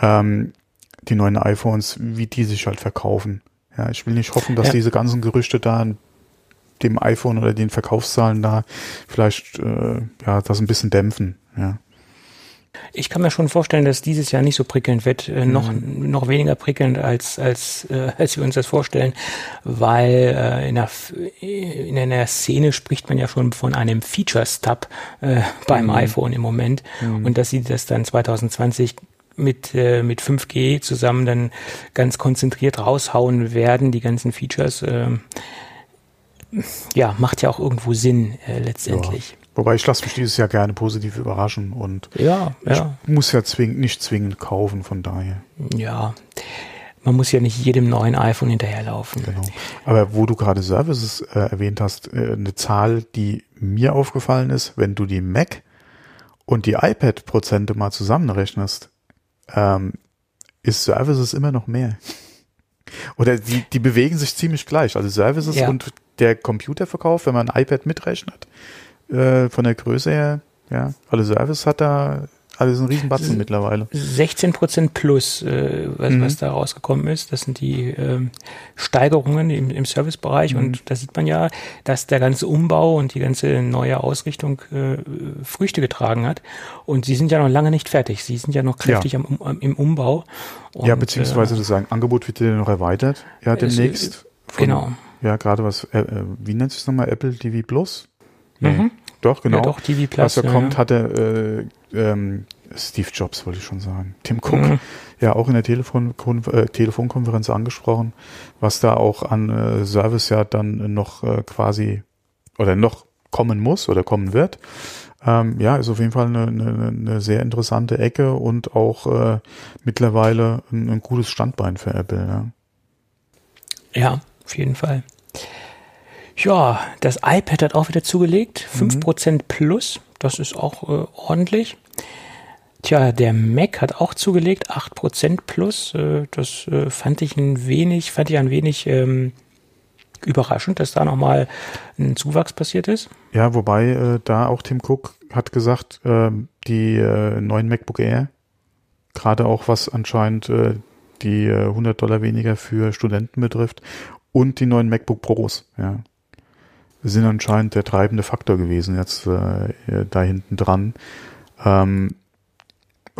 die neuen iPhones, wie die sich halt verkaufen. Ja, ich will nicht hoffen, dass diese ganzen Gerüchte da dem iPhone oder den Verkaufszahlen da vielleicht das ein bisschen dämpfen, ja. Ich kann mir schon vorstellen, dass dieses Jahr nicht so prickelnd wird, noch weniger prickelnd, als wir uns das vorstellen, weil in einer Szene spricht man ja schon von einem Features-Tab beim iPhone im Moment und dass sie das dann 2020 mit 5G zusammen dann ganz konzentriert raushauen werden, die ganzen Features, macht ja auch irgendwo Sinn letztendlich. Ja. Wobei, ich lasse mich dieses Jahr gerne positiv überraschen und ich muss ja nicht zwingend kaufen, von daher. Ja, man muss ja nicht jedem neuen iPhone hinterherlaufen. Genau. Aber wo du gerade Services erwähnt hast, eine Zahl, die mir aufgefallen ist, wenn du die Mac und die iPad-Prozente mal zusammenrechnest, ist Services immer noch mehr. Oder die bewegen sich ziemlich gleich. Also Services und der Computerverkauf, wenn man ein iPad mitrechnet, von der Größe her, ja, alle Service hat da, alles ein Riesenbatzen mittlerweile. 16% plus, was da rausgekommen ist, das sind die Steigerungen im Servicebereich und da sieht man ja, dass der ganze Umbau und die ganze neue Ausrichtung Früchte getragen hat und sie sind ja noch lange nicht fertig, sie sind ja noch kräftig im Umbau. Und, beziehungsweise das Angebot wird ja noch erweitert, ja, demnächst. Genau. Ja, gerade was, wie nennt sich das nochmal, Apple TV Plus? Nee. Doch, genau. Ja, doch, TV Plus, was da kommt, hatte Steve Jobs, wollte ich schon sagen. Tim Cook, ja auch in der Telefonkonferenz angesprochen, was da auch an Service ja dann noch quasi oder noch kommen muss oder kommen wird. Ist auf jeden Fall eine sehr interessante Ecke und auch mittlerweile ein gutes Standbein für Apple. Ne? Ja, auf jeden Fall. Ja, das iPad hat auch wieder zugelegt, 5% plus, das ist auch ordentlich. Tja, der Mac hat auch zugelegt, 8% plus. Das fand ich ein wenig überraschend, dass da nochmal ein Zuwachs passiert ist. Ja, wobei da auch Tim Cook hat gesagt, die neuen MacBook Air, gerade auch was anscheinend die $100 weniger für Studenten betrifft und die neuen MacBook Pros, ja, sind anscheinend der treibende Faktor gewesen jetzt da hinten dran.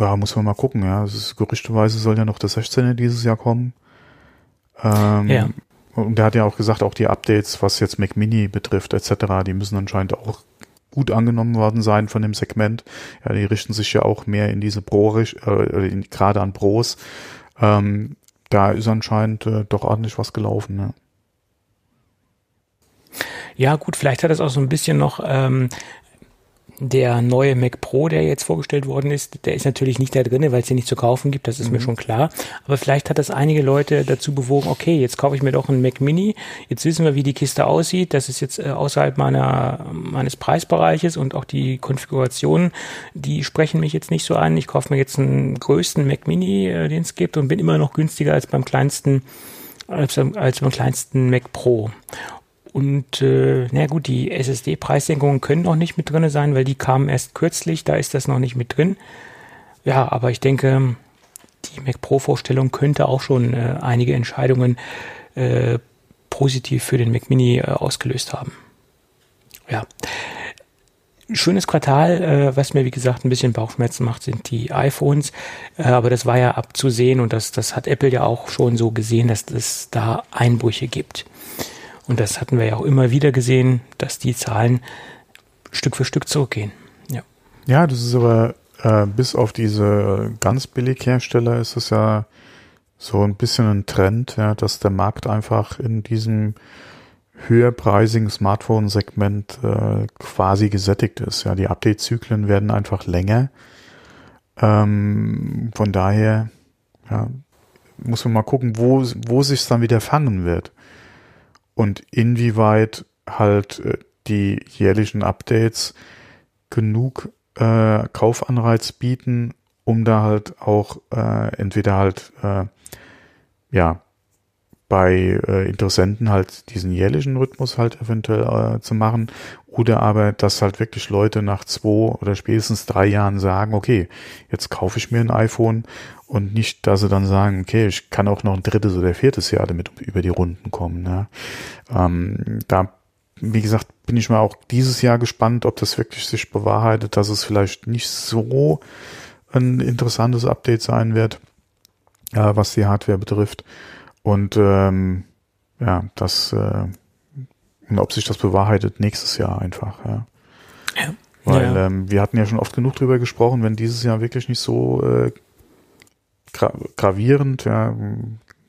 Ja, muss man mal gucken, ja. Gerüchteweise soll ja noch das 16er dieses Jahr kommen. Ja. Und der hat ja auch gesagt, auch die Updates, was jetzt Mac Mini betrifft, etc., die müssen anscheinend auch gut angenommen worden sein von dem Segment. Ja, die richten sich ja auch mehr in diese gerade an Pros. Da ist anscheinend doch ordentlich was gelaufen, ne? Ja, gut, vielleicht hat das auch so ein bisschen noch der neue Mac Pro, der jetzt vorgestellt worden ist, der ist natürlich nicht da drin, weil es den nicht zu kaufen gibt, das ist mir schon klar. Aber vielleicht hat das einige Leute dazu bewogen, okay, jetzt kaufe ich mir doch einen Mac Mini, jetzt wissen wir, wie die Kiste aussieht, das ist jetzt außerhalb meines Preisbereiches und auch die Konfigurationen, die sprechen mich jetzt nicht so an. Ich kaufe mir jetzt einen größten Mac Mini, den es gibt und bin immer noch günstiger als beim kleinsten Mac Pro. Und na gut, die SSD-Preissenkungen können noch nicht mit drin sein, weil die kamen erst kürzlich, da ist das noch nicht mit drin. Ja, aber ich denke, die Mac Pro-Vorstellung könnte auch schon einige Entscheidungen positiv für den Mac Mini ausgelöst haben. Ja, schönes Quartal, was mir wie gesagt ein bisschen Bauchschmerzen macht, sind die iPhones, aber das war ja abzusehen und das hat Apple ja auch schon so gesehen, dass es da Einbrüche gibt. Und das hatten wir ja auch immer wieder gesehen, dass die Zahlen Stück für Stück zurückgehen. Ja, das ist aber bis auf diese ganz billig Hersteller ist es ja so ein bisschen ein Trend, ja, dass der Markt einfach in diesem höherpreisigen Smartphone-Segment quasi gesättigt ist. Ja, die Update-Zyklen werden einfach länger. Von daher ja, muss man mal gucken, wo sich es dann wieder fangen wird. Und inwieweit halt die jährlichen Updates genug Kaufanreiz bieten, um da halt auch entweder halt ja bei Interessenten halt diesen jährlichen Rhythmus halt eventuell zu machen oder aber, dass halt wirklich Leute nach 2 oder spätestens 3 Jahren sagen, okay, jetzt kaufe ich mir ein iPhone und nicht, dass sie dann sagen, okay, ich kann auch noch ein 3. oder 4. Jahr damit über die Runden kommen. Ne? Da, wie gesagt, bin ich mal auch dieses Jahr gespannt, ob das wirklich sich bewahrheitet, dass es vielleicht nicht so ein interessantes Update sein wird, was die Hardware betrifft. Und ja, das und ob sich das bewahrheitet nächstes Jahr einfach. Ja. Ja. Weil wir hatten ja schon oft genug drüber gesprochen, wenn dieses Jahr wirklich nicht so gravierend, ja,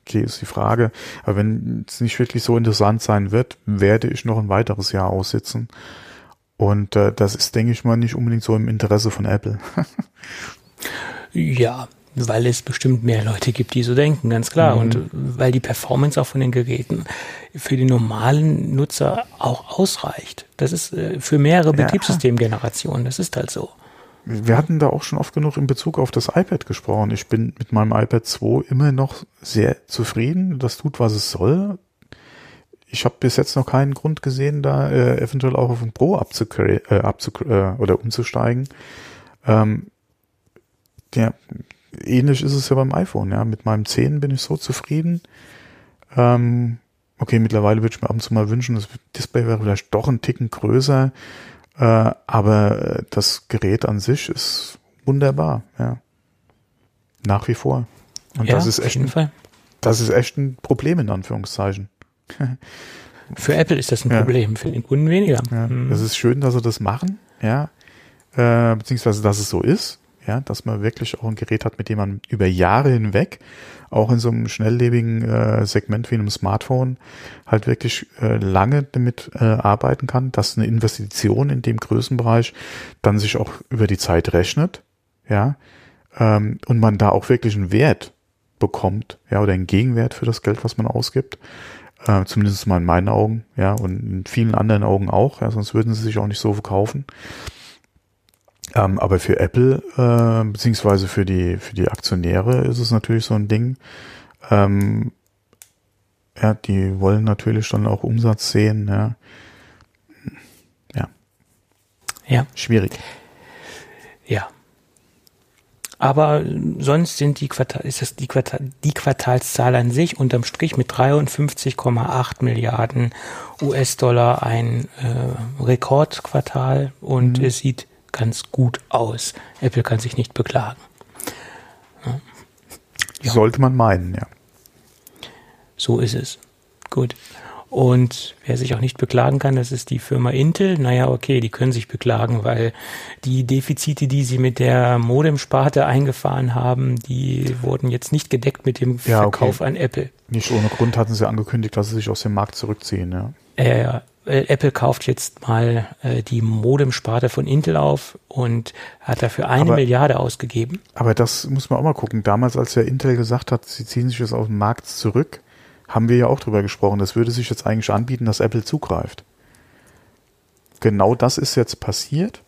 okay, ist die Frage, aber wenn es nicht wirklich so interessant sein wird, werde ich noch ein weiteres Jahr aussitzen. Und das ist, denke ich mal, nicht unbedingt so im Interesse von Apple. Ja, weil es bestimmt mehr Leute gibt, die so denken, ganz klar. Und weil die Performance auch von den Geräten für den normalen Nutzer auch ausreicht. Das ist für mehrere Betriebssystemgenerationen, das ist halt so. Wir hatten da auch schon oft genug in Bezug auf das iPad gesprochen. Ich bin mit meinem iPad 2 immer noch sehr zufrieden. Das tut, was es soll. Ich habe bis jetzt noch keinen Grund gesehen, da eventuell auch auf ein Pro umzusteigen. Ja, ähnlich ist es ja beim iPhone. Ja, mit meinem 10 bin ich so zufrieden. Okay, mittlerweile würde ich mir ab und zu mal wünschen, das Display wäre vielleicht doch ein Ticken größer. Aber das Gerät an sich ist wunderbar, ja. Nach wie vor. Und ja, das ist echt ein Problem, in Anführungszeichen. Für Apple ist das ein Problem, für den Kunden weniger. Ja. Es ist schön, dass sie das machen, ja. Beziehungsweise, dass es so ist, ja, dass man wirklich auch ein Gerät hat, mit dem man über Jahre hinweg, auch in so einem schnelllebigen Segment wie einem Smartphone, halt wirklich lange damit arbeiten kann, dass eine Investition in dem Größenbereich dann sich auch über die Zeit rechnet, ja, und man da auch wirklich einen Wert bekommt, ja, oder einen Gegenwert für das Geld, was man ausgibt, zumindest mal in meinen Augen, ja, und in vielen anderen Augen auch, ja, sonst würden sie sich auch nicht so verkaufen. Aber für Apple, beziehungsweise für die Aktionäre ist es natürlich so ein Ding. Ja, die wollen natürlich schon auch Umsatz sehen. Ja. Ja. Schwierig. Ja. Aber sonst sind die Quartalszahl an sich unterm Strich mit 53,8 Milliarden US-Dollar ein Rekordquartal und es sieht ganz gut aus. Apple kann sich nicht beklagen. Ja. Ja. Sollte man meinen, ja. So ist es. Gut. Und wer sich auch nicht beklagen kann, das ist die Firma Intel. Naja, okay, die können sich beklagen, weil die Defizite, die sie mit der Modem-Sparte eingefahren haben, die wurden jetzt nicht gedeckt mit dem Verkauf an Apple. Nicht ohne Grund hatten sie angekündigt, dass sie sich aus dem Markt zurückziehen. Ja. Apple kauft jetzt mal die Modem-Sparte von Intel auf und hat dafür 1 Milliarde ausgegeben. Aber das muss man auch mal gucken. Damals, als ja Intel gesagt hat, sie ziehen sich jetzt aus dem Markt zurück, haben wir ja auch drüber gesprochen, das würde sich jetzt eigentlich anbieten, dass Apple zugreift. Genau das ist jetzt passiert.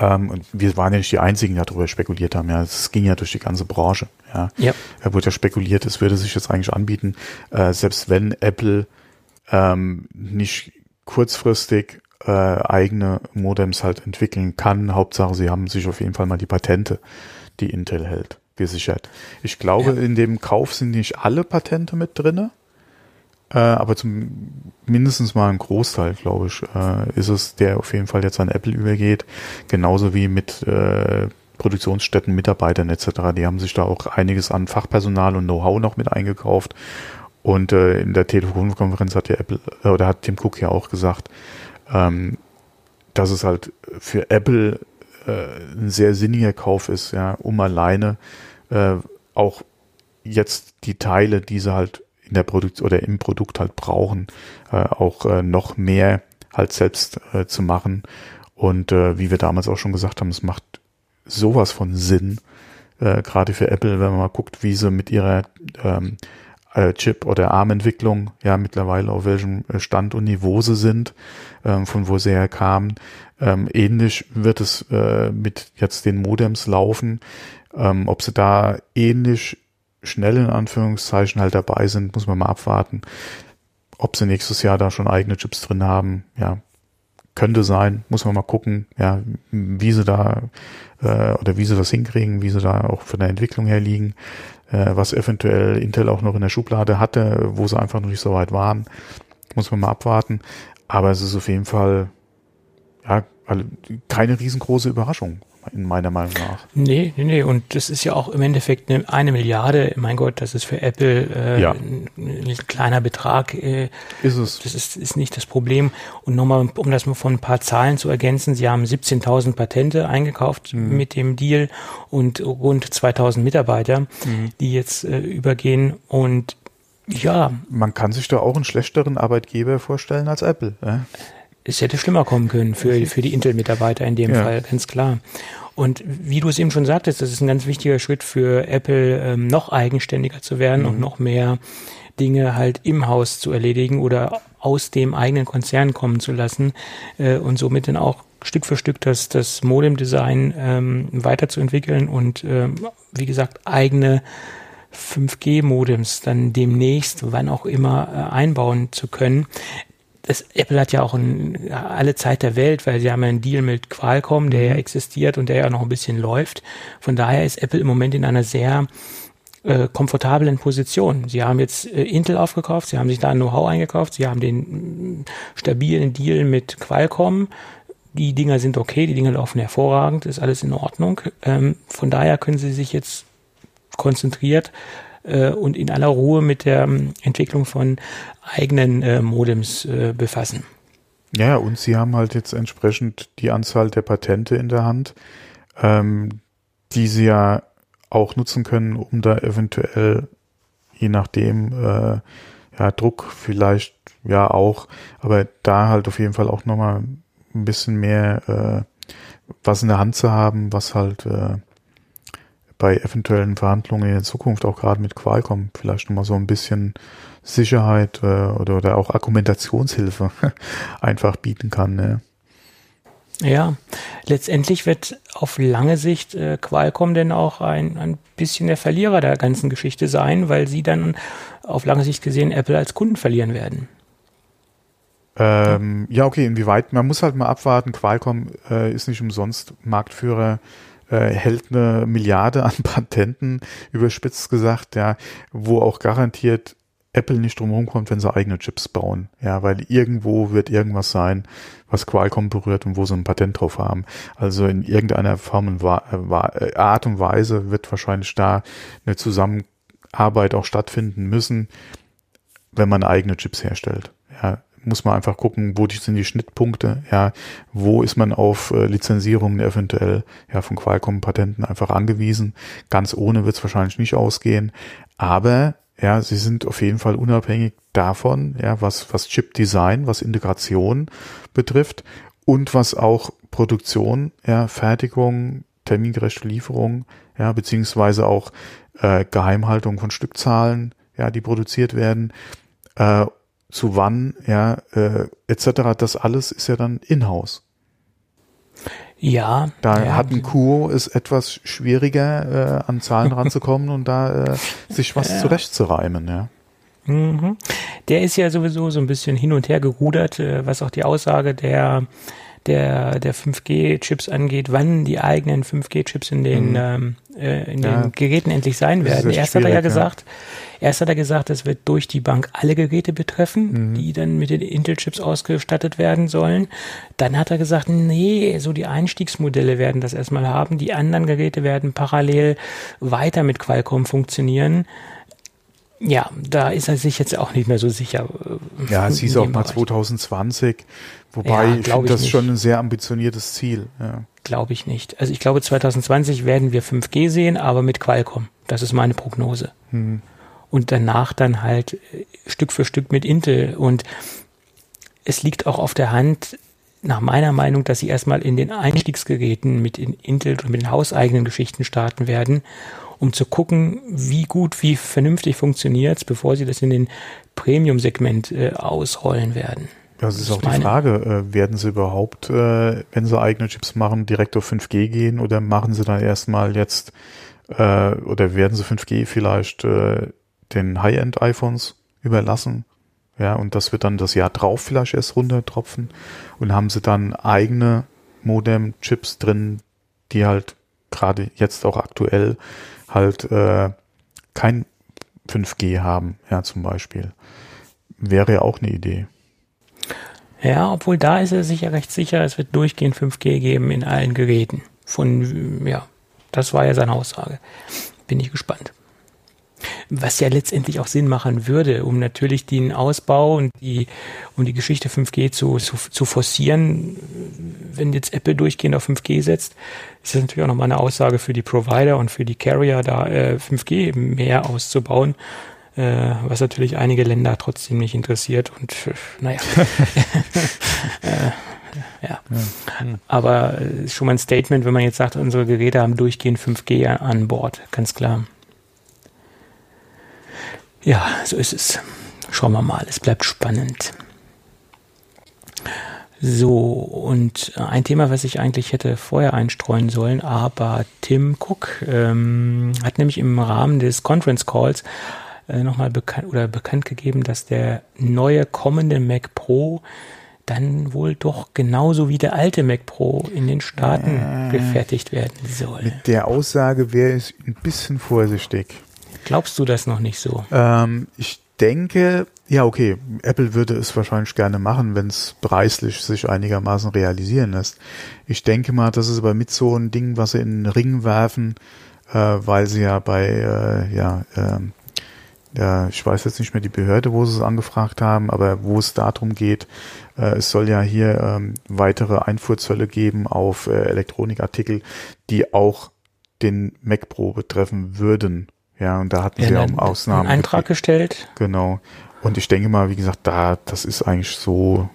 Und wir waren ja nicht die Einzigen, die darüber spekuliert haben. Ja, es ging ja durch die ganze Branche. Ja, yep. Da wurde ja spekuliert, es würde sich jetzt eigentlich anbieten, selbst wenn Apple nicht kurzfristig eigene Modems halt entwickeln kann. Hauptsache, sie haben sich auf jeden Fall mal die Patente, die Intel hält, gesichert. Ich glaube, in dem Kauf sind nicht alle Patente mit drin, aber mindestens mal ein Großteil, glaube ich, ist es, der auf jeden Fall jetzt an Apple übergeht, genauso wie mit Produktionsstätten, Mitarbeitern etc. Die haben sich da auch einiges an Fachpersonal und Know-how noch mit eingekauft und in der Telefonkonferenz hat ja Apple oder hat Tim Cook ja auch gesagt, dass es halt für Apple ein sehr sinniger Kauf ist, ja, um alleine auch jetzt die Teile, die sie halt in der Produkt oder im Produkt halt brauchen, auch noch mehr halt selbst zu machen. Und wie wir damals auch schon gesagt haben, es macht sowas von Sinn, gerade für Apple, wenn man mal guckt, wie sie mit ihrer Chip- oder ARM-Entwicklung, ja, mittlerweile auf welchem Stand und Niveau sie sind, von wo sie herkamen. Ähnlich wird es mit jetzt den Modems laufen. Ob sie da ähnlich schnell in Anführungszeichen halt dabei sind, muss man mal abwarten. Ob sie nächstes Jahr da schon eigene Chips drin haben, ja, könnte sein, muss man mal gucken, ja, wie sie da oder wie sie das hinkriegen, wie sie da auch von der Entwicklung her liegen, was eventuell Intel auch noch in der Schublade hatte, wo sie einfach noch nicht so weit waren, muss man mal abwarten. Aber es ist auf jeden Fall ja keine riesengroße Überraschung, in meiner Meinung nach. Nee. Und das ist ja auch im Endeffekt eine Milliarde. Mein Gott, das ist für Apple ein kleiner Betrag. Ist es. Das ist nicht das Problem. Und nochmal, um das mal von ein paar Zahlen zu ergänzen, sie haben 17.000 Patente eingekauft mit dem Deal und rund 2.000 Mitarbeiter, die jetzt übergehen. Und ja. Man kann sich da auch einen schlechteren Arbeitgeber vorstellen als Apple, ne? Es hätte schlimmer kommen können für die Intel-Mitarbeiter in dem Fall, ganz klar. Und wie du es eben schon sagtest, das ist ein ganz wichtiger Schritt für Apple, noch eigenständiger zu werden und noch mehr Dinge halt im Haus zu erledigen oder aus dem eigenen Konzern kommen zu lassen und somit dann auch Stück für Stück das Modem-Design weiterzuentwickeln und wie gesagt eigene 5G-Modems dann demnächst, wann auch immer, einbauen zu können. Apple hat ja auch alle Zeit der Welt, weil sie haben ja einen Deal mit Qualcomm, der ja existiert und der ja noch ein bisschen läuft. Von daher ist Apple im Moment in einer sehr komfortablen Position. Sie haben jetzt Intel aufgekauft, sie haben sich da ein Know-how eingekauft, sie haben den stabilen Deal mit Qualcomm. Die Dinger sind okay, die Dinger laufen hervorragend, ist alles in Ordnung. Von daher können sie sich jetzt konzentriert und in aller Ruhe mit der Entwicklung von eigenen Modems befassen. Ja, und sie haben halt jetzt entsprechend die Anzahl der Patente in der Hand, die sie ja auch nutzen können, um da eventuell, je nachdem, Druck vielleicht ja auch, aber da halt auf jeden Fall auch nochmal ein bisschen mehr was in der Hand zu haben, was halt bei eventuellen Verhandlungen in Zukunft, auch gerade mit Qualcomm, vielleicht nochmal so ein bisschen Sicherheit oder auch Argumentationshilfe einfach bieten kann. Ne? Ja, letztendlich wird auf lange Sicht Qualcomm denn auch ein bisschen der Verlierer der ganzen Geschichte sein, weil sie dann auf lange Sicht gesehen Apple als Kunden verlieren werden. Ja, okay, inwieweit? Man muss halt mal abwarten. Qualcomm ist nicht umsonst Marktführer, hält eine Milliarde an Patenten, überspitzt gesagt, ja, wo auch garantiert Apple nicht drumherum kommt, wenn sie eigene Chips bauen. Ja, weil irgendwo wird irgendwas sein, was Qualcomm berührt und wo sie ein Patent drauf haben. Also in irgendeiner Form und Art und Weise wird wahrscheinlich da eine Zusammenarbeit auch stattfinden müssen, wenn man eigene Chips herstellt. Ja, muss man einfach gucken, wo sind die Schnittpunkte, ja, wo ist man auf Lizenzierungen eventuell, ja, von Qualcomm-Patenten einfach angewiesen. Ganz ohne wird es wahrscheinlich nicht ausgehen, aber ja, sie sind auf jeden Fall unabhängig davon, ja, was Chip-Design, was Integration betrifft und was auch Produktion, ja, Fertigung, termingerechte Lieferung, ja, beziehungsweise auch Geheimhaltung von Stückzahlen, ja, die produziert werden, zu wann, ja, etc. Das alles ist ja dann in-house. Ja. Da ja, hat ein Kuo es etwas schwieriger, an Zahlen ranzukommen und da sich was zurechtzureimen, ja. Mhm. Der ist ja sowieso so ein bisschen hin und her gerudert, was auch die Aussage der 5G-Chips angeht, wann die eigenen 5G-Chips in den, in den Geräten endlich sein werden. Erst hat er ja gesagt, es wird durch die Bank alle Geräte betreffen, die dann mit den Intel-Chips ausgestattet werden sollen. Dann hat er gesagt, nee, so die Einstiegsmodelle werden das erstmal haben, die anderen Geräte werden parallel weiter mit Qualcomm funktionieren. Ja, da ist er sich jetzt auch nicht mehr so sicher. Ja, es hieß auch mal 2020, wobei ja, ich finde das schon ein sehr ambitioniertes Ziel. Ja. Glaube ich nicht. Also ich glaube 2020 werden wir 5G sehen, aber mit Qualcomm. Das ist meine Prognose. Und danach dann halt Stück für Stück mit Intel. Und es liegt auch auf der Hand, nach meiner Meinung, dass sie erstmal in den Einstiegsgeräten mit in Intel und mit den hauseigenen Geschichten starten werden, um zu gucken, wie gut, wie vernünftig funktioniert's, bevor sie das in den Premium-Segment ausrollen werden. Ja, das ist auch die Frage, werden sie überhaupt, wenn sie eigene Chips machen, direkt auf 5G gehen oder machen sie dann erstmal jetzt, oder werden sie 5G vielleicht den High-End-iPhones überlassen? Ja, und das wird dann das Jahr drauf vielleicht erst runtertropfen und haben sie dann eigene Modem-Chips drin, die halt gerade jetzt auch aktuell halt kein 5G haben, ja, zum Beispiel. Wäre ja auch eine Idee. Ja, obwohl da ist er sich ja recht sicher, es wird durchgehend 5G geben in allen Geräten. Von, ja, das war ja seine Aussage. Bin ich gespannt. Was ja letztendlich auch Sinn machen würde, um natürlich den Ausbau und die Geschichte 5G zu forcieren. Wenn jetzt Apple durchgehend auf 5G setzt, ist das natürlich auch nochmal eine Aussage für die Provider und für die Carrier, da 5G mehr auszubauen, was natürlich einige Länder trotzdem nicht interessiert und naja. Ja. Aber schon mal ein Statement, wenn man jetzt sagt, unsere Geräte haben durchgehend 5G an Bord, ganz klar. Ja, so ist es. Schauen wir mal, es bleibt spannend. So, und ein Thema, was ich eigentlich hätte vorher einstreuen sollen, aber Tim Cook hat nämlich im Rahmen des Conference Calls nochmal bekannt gegeben, dass der neue kommende Mac Pro dann wohl doch genauso wie der alte Mac Pro in den Staaten gefertigt werden soll. Mit der Aussage wäre ich ein bisschen vorsichtig. Glaubst du das noch nicht so? Ich denke, ja, okay, Apple würde es wahrscheinlich gerne machen, wenn es preislich sich einigermaßen realisieren lässt. Ich denke mal, das ist aber mit so ein Ding, was sie in den Ring werfen, weil sie ja bei, ich weiß jetzt nicht mehr die Behörde, wo sie es angefragt haben, aber wo es darum geht, es soll ja hier weitere Einfuhrzölle geben auf Elektronikartikel, die auch den Mac Pro betreffen würden. Ja, und da hatten sie ja um Ausnahmen einen Antrag gestellt. Genau. Und ich denke mal, wie gesagt, das ist eigentlich so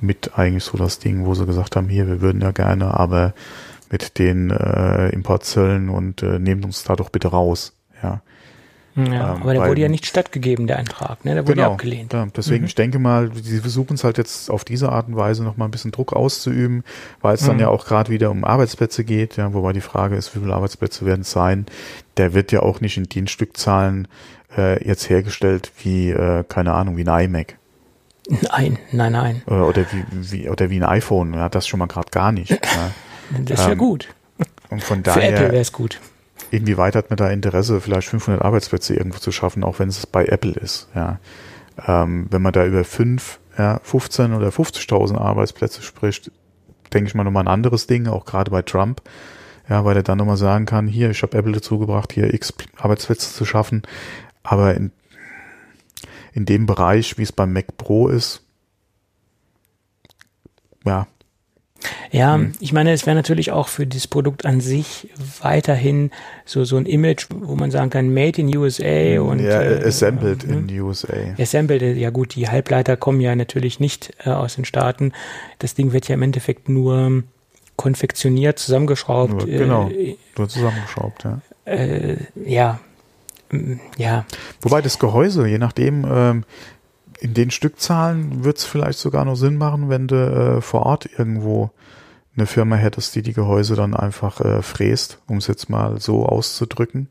das Ding, wo sie gesagt haben, hier, wir würden ja gerne, aber mit den Importzöllen und nehmt uns da doch bitte raus. Ja. Ja, aber der wurde ja nicht stattgegeben, der Antrag, ne? Der wurde ja abgelehnt. Ja, deswegen, ich denke mal, sie versuchen es halt jetzt auf diese Art und Weise nochmal ein bisschen Druck auszuüben, weil es dann ja auch gerade wieder um Arbeitsplätze geht, ja, wobei die Frage ist, wie viele Arbeitsplätze werden es sein? Der wird ja auch nicht in Dienststückzahlen jetzt hergestellt wie, keine Ahnung, wie ein iMac. Nein. Oder wie ein iPhone, ja, das schon mal gerade gar nicht. Ja. Das ist ja gut. Und von daher, für Apple wäre es gut. Inwieweit hat man da Interesse, vielleicht 500 Arbeitsplätze irgendwo zu schaffen, auch wenn es bei Apple ist. Ja. Wenn man da über 5, ja, 15 oder 50.000 Arbeitsplätze spricht, denke ich mal nochmal ein anderes Ding, auch gerade bei Trump, ja, weil er dann nochmal sagen kann, hier, ich habe Apple dazu gebracht, hier x Arbeitsplätze zu schaffen, aber in dem Bereich, wie es beim Mac Pro ist, ja. Ja, ich meine, es wäre natürlich auch für dieses Produkt an sich weiterhin so ein Image, wo man sagen kann, made in USA und ja, assembled in USA. Assembled, ja gut, die Halbleiter kommen ja natürlich nicht aus den Staaten. Das Ding wird ja im Endeffekt nur konfektioniert, zusammengeschraubt. Nur zusammengeschraubt, ja. Ja. Wobei das Gehäuse, je nachdem, in den Stückzahlen wird es vielleicht sogar noch Sinn machen, wenn du vor Ort irgendwo eine Firma hättest, die Gehäuse dann einfach fräst, um es jetzt mal so auszudrücken.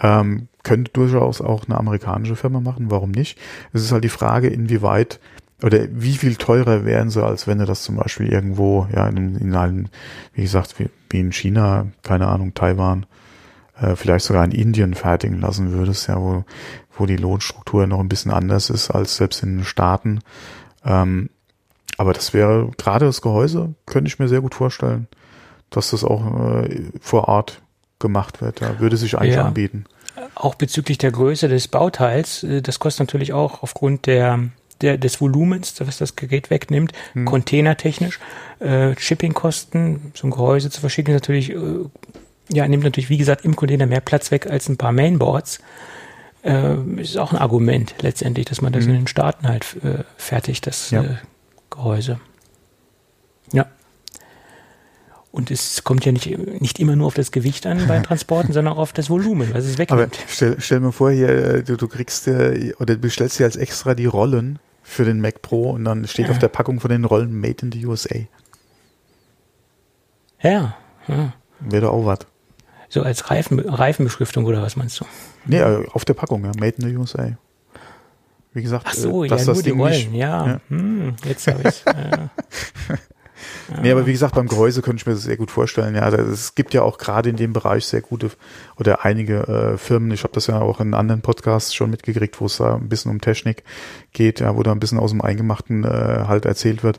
Könnte durchaus auch eine amerikanische Firma machen, warum nicht? Es ist halt die Frage, inwieweit oder wie viel teurer wären sie, als wenn du das zum Beispiel irgendwo, ja, in einem, wie gesagt, wie in China, keine Ahnung, Taiwan, vielleicht sogar in Indien fertigen lassen würdest, ja, wo die Lohnstruktur noch ein bisschen anders ist als selbst in den Staaten. Aber das wäre gerade das Gehäuse, könnte ich mir sehr gut vorstellen, dass das auch vor Ort gemacht wird. Da würde sich eigentlich anbieten. Auch bezüglich der Größe des Bauteils, das kostet natürlich auch aufgrund des Volumens, was das Gerät wegnimmt, containertechnisch, Shippingkosten, so ein Gehäuse zu verschicken, ist natürlich nimmt natürlich, wie gesagt, im Container mehr Platz weg als ein paar Mainboards. Ist auch ein Argument letztendlich, dass man das in den Staaten halt fertigt, das Gehäuse. Ja. Und es kommt ja nicht immer nur auf das Gewicht an bei Transporten, sondern auch auf das Volumen, was es wegnimmt. Aber stell mir vor, hier, du kriegst oder bestellst dir als extra die Rollen für den Mac Pro und dann steht auf der Packung von den Rollen Made in the USA. Ja. Wäre doch auch was. So als Reifenbeschriftung oder was meinst du? Nee, auf der Packung, ja. Made in the USA. Wie gesagt, ach so, das Ding nicht. Ja. Jetzt habe ich Nee, aber wie gesagt, beim Gehäuse könnte ich mir das sehr gut vorstellen. Ja, es gibt ja auch gerade in dem Bereich sehr gute oder einige Firmen. Ich habe das ja auch in anderen Podcasts schon mitgekriegt, wo es da ein bisschen um Technik geht, ja, wo da ein bisschen aus dem Eingemachten halt erzählt wird,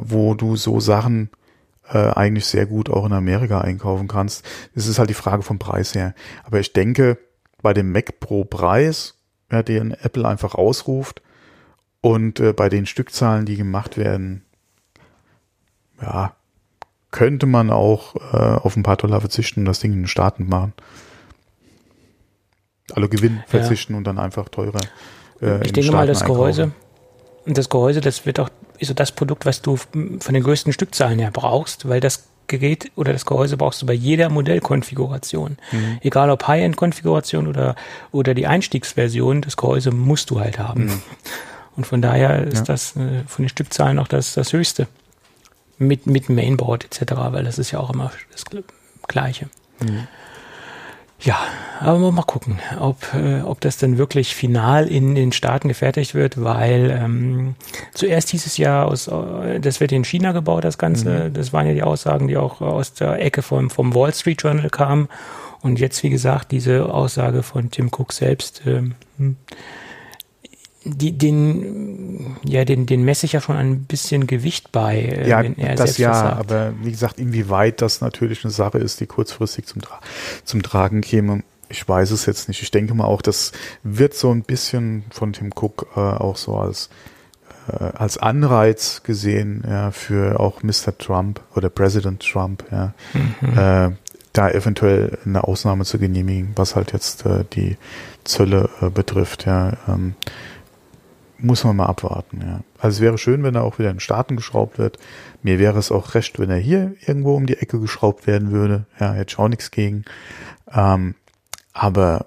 wo du so Sachen eigentlich sehr gut auch in Amerika einkaufen kannst. Es ist halt die Frage vom Preis her. Aber ich denke, bei dem Mac Pro Preis, ja, den Apple einfach ausruft und bei den Stückzahlen, die gemacht werden, ja, könnte man auch auf ein paar $verzichten und das Ding in den Staaten machen. Also Gewinn verzichten und dann einfach teurer ich denke mal, das Gehäuse einkaufen. Und das Gehäuse, das wird auch so das Produkt, was du von den größten Stückzahlen her brauchst, weil das Gerät oder das Gehäuse brauchst du bei jeder Modellkonfiguration. Egal ob High-End-Konfiguration oder die Einstiegsversion, das Gehäuse musst du halt haben. Und von daher ist das von den Stückzahlen auch das Höchste. Mit Mainboard etc., weil das ist ja auch immer das Gleiche. Ja, aber mal gucken, ob das dann wirklich final in den Staaten gefertigt wird, weil zuerst hieß es ja, das wird in China gebaut, das Ganze. Das waren ja die Aussagen, die auch aus der Ecke vom Wall Street Journal kamen. Und jetzt, wie gesagt, diese Aussage von Tim Cook selbst, den messe ich ja schon ein bisschen Gewicht bei, wenn er selbst das sagt. Aber wie gesagt, inwieweit das natürlich eine Sache ist, die kurzfristig zum Tragen käme, ich weiß es jetzt nicht. Ich denke mal auch, das wird so ein bisschen von Tim Cook auch so als Anreiz gesehen, ja, für auch Mr. Trump oder President Trump, ja, da eventuell eine Ausnahme zu genehmigen, was halt jetzt die Zölle betrifft, ja. Muss man mal abwarten, ja. Also es wäre schön, wenn er auch wieder in den Staaten geschraubt wird. Mir wäre es auch recht, wenn er hier irgendwo um die Ecke geschraubt werden würde. Ja, hätte ich auch nichts gegen. Aber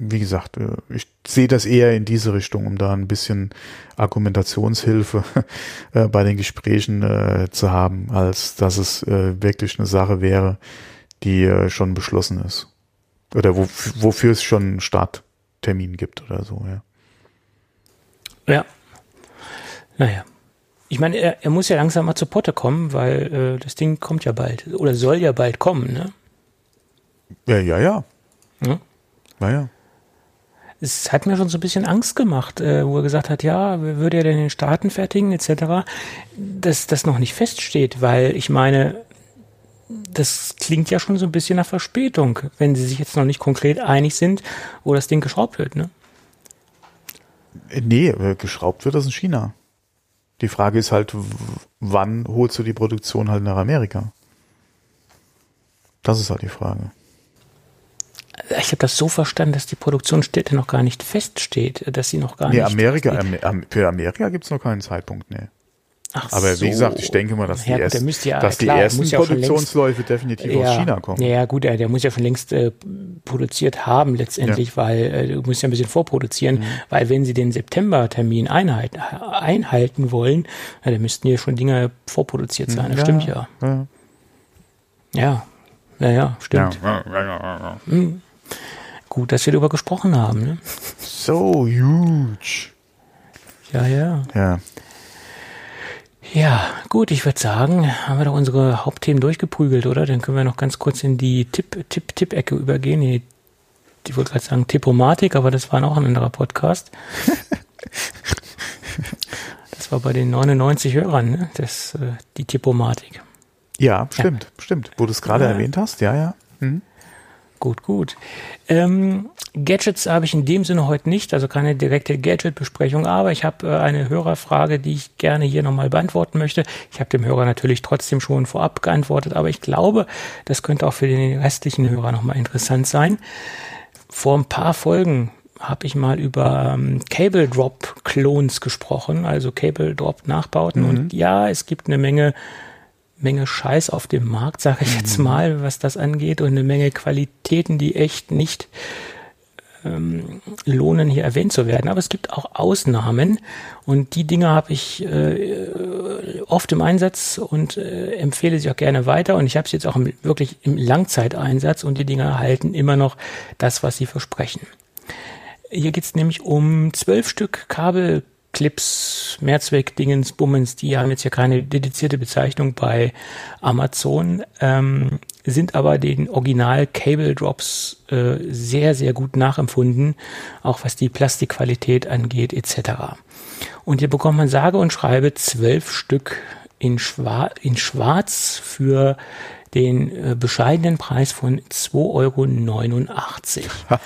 wie gesagt, ich sehe das eher in diese Richtung, um da ein bisschen Argumentationshilfe bei den Gesprächen zu haben, als dass es wirklich eine Sache wäre, die schon beschlossen ist. Oder wofür es schon einen Starttermin gibt oder so, ja. Ja. Naja. Ich meine, er muss ja langsam mal zu Potte kommen, weil das Ding kommt ja bald oder soll ja bald kommen, ne? Ja. Ja? Naja. Es hat mir schon so ein bisschen Angst gemacht, wo er gesagt hat, ja, würde er denn den Staaten fertigen etc., dass das noch nicht feststeht, weil ich meine, das klingt ja schon so ein bisschen nach Verspätung, wenn sie sich jetzt noch nicht konkret einig sind, wo das Ding geschraubt wird, ne? Nee, geschraubt wird das in China. Die Frage ist halt, wann holst du die Produktion halt nach Amerika? Das ist halt die Frage. Ich habe das so verstanden, dass die Produktionsstätte noch gar nicht feststeht, dass sie noch gar nicht... Für Amerika gibt es noch keinen Zeitpunkt, ne. Ach so. Aber wie gesagt, ich denke mal, dass die ersten Produktionsläufe definitiv aus China kommen. Ja gut, der muss ja schon längst produziert haben letztendlich, weil du musst ja ein bisschen vorproduzieren, weil wenn sie den September-Termin einhalten wollen, dann müssten ja schon Dinge vorproduziert sein, das stimmt ja. Ja, stimmt. Ja. Mhm. Gut, dass wir darüber gesprochen haben. Ne? So huge. Ja. Ja, gut, ich würde sagen, haben wir doch unsere Hauptthemen durchgeprügelt, oder? Dann können wir noch ganz kurz in die Tipp-Ecke übergehen. Ich wollte gerade sagen Tippomatik, aber das war auch ein anderer Podcast. Das war bei den 99 Hörern, ne? Die Tippomatik. Ja, stimmt. Wo du es gerade erwähnt hast, ja. Mhm. Gut. Gadgets habe ich in dem Sinne heute nicht, also keine direkte Gadget-Besprechung, aber ich habe eine Hörerfrage, die ich gerne hier nochmal beantworten möchte. Ich habe dem Hörer natürlich trotzdem schon vorab geantwortet, aber ich glaube, das könnte auch für den restlichen Hörer nochmal interessant sein. Vor ein paar Folgen habe ich mal über Cable Drop Clones gesprochen, also Cable Drop Nachbauten und ja, es gibt eine Menge Scheiß auf dem Markt, sage ich jetzt mal, was das angeht, und eine Menge Qualitäten, die echt nicht lohnen, hier erwähnt zu werden. Aber es gibt auch Ausnahmen und die Dinge habe ich oft im Einsatz und empfehle sie auch gerne weiter, und ich habe sie jetzt auch wirklich im Langzeiteinsatz, und die Dinge erhalten immer noch das, was sie versprechen. Hier geht es nämlich um 12 Stück Kabel. Clips, Mehrzweck-Dingens, Bummens, die haben jetzt ja keine dedizierte Bezeichnung bei Amazon, sind aber den Original-Cable-Drops sehr, sehr gut nachempfunden, auch was die Plastikqualität angeht etc. Und hier bekommt man sage und schreibe 12 Stück in Schwarz für den bescheidenen Preis von 2,89 €.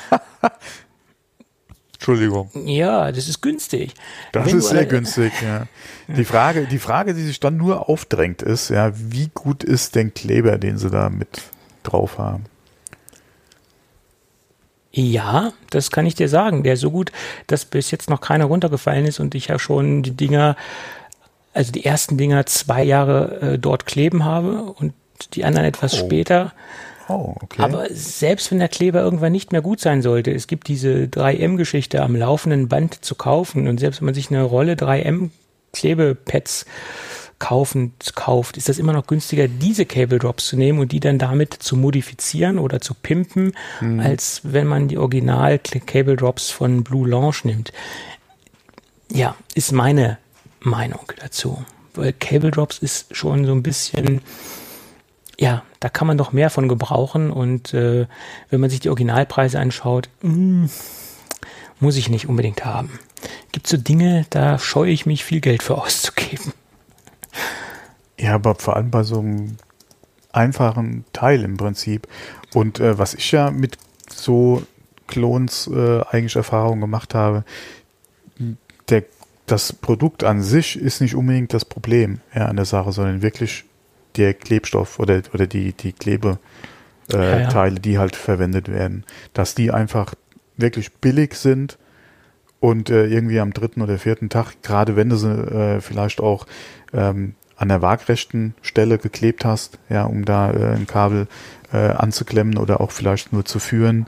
Entschuldigung. Ja, das ist günstig. Das ist sehr günstig, ja. Die Frage, die sich dann nur aufdrängt, ist, ja, wie gut ist denn Kleber, den sie da mit drauf haben? Ja, das kann ich dir sagen. Der ist so gut, dass bis jetzt noch keiner runtergefallen ist, und ich ja schon die ersten Dinger 2 Jahre dort kleben habe und die anderen etwas später. Oh, okay. Aber selbst wenn der Kleber irgendwann nicht mehr gut sein sollte, es gibt diese 3M-Geschichte am laufenden Band zu kaufen, und selbst wenn man sich eine Rolle 3M-Klebepads kauft, ist das immer noch günstiger, diese Cable Drops zu nehmen und die dann damit zu modifizieren oder zu pimpen, als wenn man die Original-Cable Drops von Blue Lounge nimmt. Ja, ist meine Meinung dazu. Weil Cable Drops ist schon so ein bisschen... Ja, da kann man doch mehr von gebrauchen, und wenn man sich die Originalpreise anschaut, muss ich nicht unbedingt haben. Gibt so Dinge, da scheue ich mich, viel Geld für auszugeben. Ja, aber vor allem bei so einem einfachen Teil im Prinzip. Und was ich ja mit so Klons eigentlich Erfahrung gemacht habe, das Produkt an sich ist nicht unbedingt das Problem an der Sache, sondern wirklich der Klebstoff oder die Klebeteile, die halt verwendet werden, dass die einfach wirklich billig sind und irgendwie am 3. oder 4. Tag, gerade wenn du sie vielleicht auch an der waagrechten Stelle geklebt hast, ja, um da ein Kabel anzuklemmen oder auch vielleicht nur zu führen,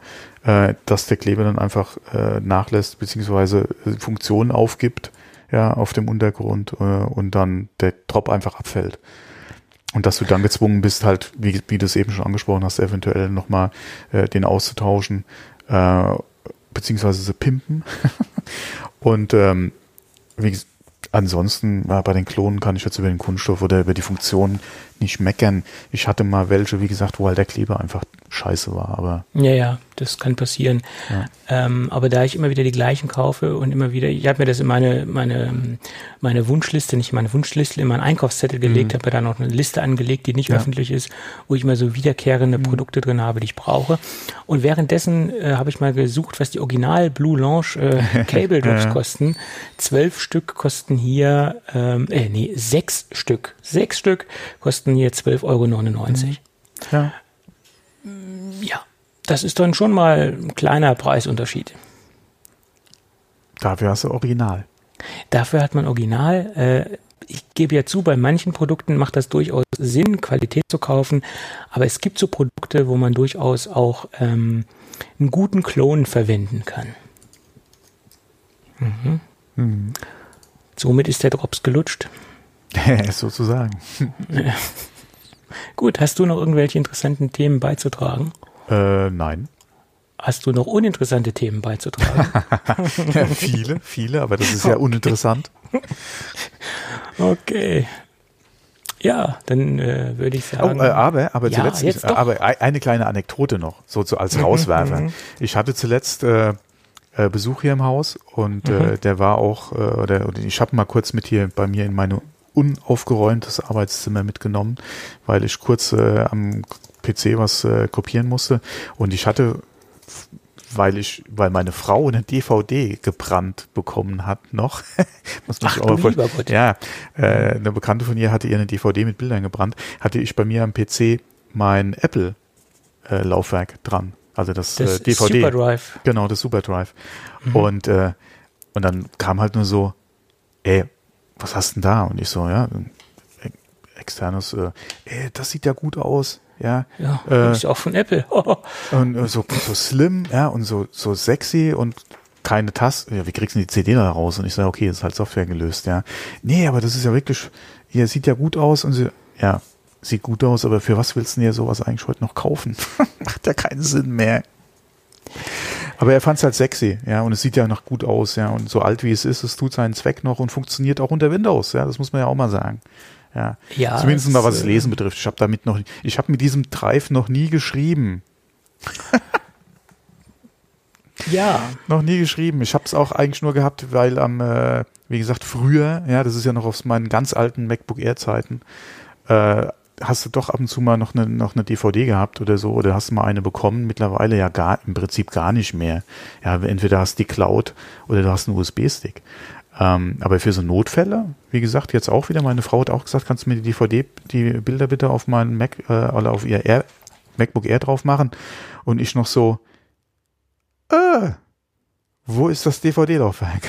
dass der Kleber dann einfach nachlässt beziehungsweise Funktionen aufgibt, ja, auf dem Untergrund und dann der Drop einfach abfällt. Und dass du dann gezwungen bist, halt, wie du es eben schon angesprochen hast, eventuell nochmal den auszutauschen, beziehungsweise sie pimpen. Und ansonsten, bei den Klonen kann ich jetzt über den Kunststoff oder über die Funktionen nicht meckern. Ich hatte mal welche, wie gesagt, wo halt der Kleber einfach scheiße war. Aber ja, das kann passieren. Ja. Aber da ich immer wieder die gleichen kaufe und immer wieder, ich habe mir das in in meinen Einkaufszettel gelegt, habe mir da noch eine Liste angelegt, die nicht öffentlich ist, wo ich mal so wiederkehrende Produkte drin habe, die ich brauche. Und währenddessen habe ich mal gesucht, was die Original Blue Lounge Cable Drops kosten. 12 Stück kosten hier, 6 Stück. 6 Stück kosten hier 12,99 €. Mhm. Ja, das ist dann schon mal ein kleiner Preisunterschied. Dafür hast du Original. Dafür hat man Original. Ich gebe ja zu, bei manchen Produkten macht das durchaus Sinn, Qualität zu kaufen. Aber es gibt so Produkte, wo man durchaus auch einen guten Klon verwenden kann. Mhm. Mhm. Somit ist der Drops gelutscht. Sozusagen. Gut, hast du noch irgendwelche interessanten Themen beizutragen? Nein. Hast du noch uninteressante Themen beizutragen? Ja, viele, aber das ist ja uninteressant. Okay. Ja, dann würde ich sagen. Aber ja, zuletzt, aber eine kleine Anekdote noch, so als Rauswerfer. Ich hatte zuletzt Besuch hier im Haus und der war auch, oder ich habe mal kurz mit hier bei mir in meine unaufgeräumtes Arbeitszimmer mitgenommen, weil ich kurz am PC was kopieren musste und ich hatte, weil meine Frau eine DVD gebrannt bekommen hat noch, muss man sich auch vorstellen. Ja, eine Bekannte von ihr hatte ihr eine DVD mit Bildern gebrannt, hatte ich bei mir am PC mein Apple Laufwerk dran, also das DVD. Superdrive. Genau, das Superdrive. Mhm. Und dann kam halt nur so, was hast denn da? Und ich so, ja, externes, das sieht ja gut aus, ja. Ja, ist auch von Apple. Oh. Und so slim, ja, und so sexy und keine Taste. Ja, wie kriegst du die CD da raus? Und ich sage, okay, das ist halt Software gelöst, ja. Nee, aber das ist ja wirklich, ja, sieht ja gut aus und sieht gut aus, aber für was willst du denn hier sowas eigentlich heute noch kaufen? Macht ja keinen Sinn mehr. Aber er fand es halt sexy, ja, und es sieht ja noch gut aus, ja, und so alt wie es ist, es tut seinen Zweck noch und funktioniert auch unter Windows, ja, das muss man ja auch mal sagen, ja. Ja, zumindest mal was das Lesen betrifft. Ich habe mit diesem Drive noch nie geschrieben. Ja. Noch nie geschrieben. Ich habe es auch eigentlich nur gehabt, weil wie gesagt, früher, ja, das ist ja noch aus meinen ganz alten MacBook Air Zeiten, hast du doch ab und zu mal noch eine DVD gehabt oder so, oder hast du mal eine bekommen, mittlerweile ja im Prinzip gar nicht mehr. Ja, entweder hast du die Cloud oder du hast einen USB-Stick. Aber für so Notfälle, wie gesagt, jetzt auch wieder, meine Frau hat auch gesagt, kannst du mir die Bilder bitte auf meinen Mac, oder auf ihr MacBook Air drauf machen? Und ich noch so, wo ist das DVD-Laufwerk?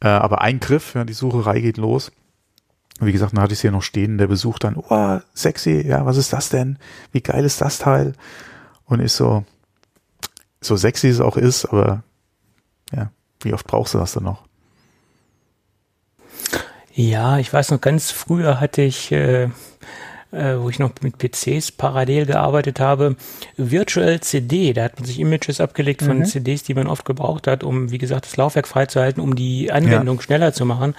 Aber ein Griff, ja, die Sucherei geht los. Wie gesagt, dann hatte ich es hier noch stehen, der Besuch dann, oh, sexy, ja, was ist das denn? Wie geil ist das Teil? Und ich so sexy es auch ist, aber ja, wie oft brauchst du das dann noch? Ja, ich weiß noch, ganz früher hatte ich, wo ich noch mit PCs parallel gearbeitet habe, Virtual CD. Da hat man sich Images abgelegt von CDs, die man oft gebraucht hat, um, wie gesagt, das Laufwerk freizuhalten, um die Anwendung schneller zu machen.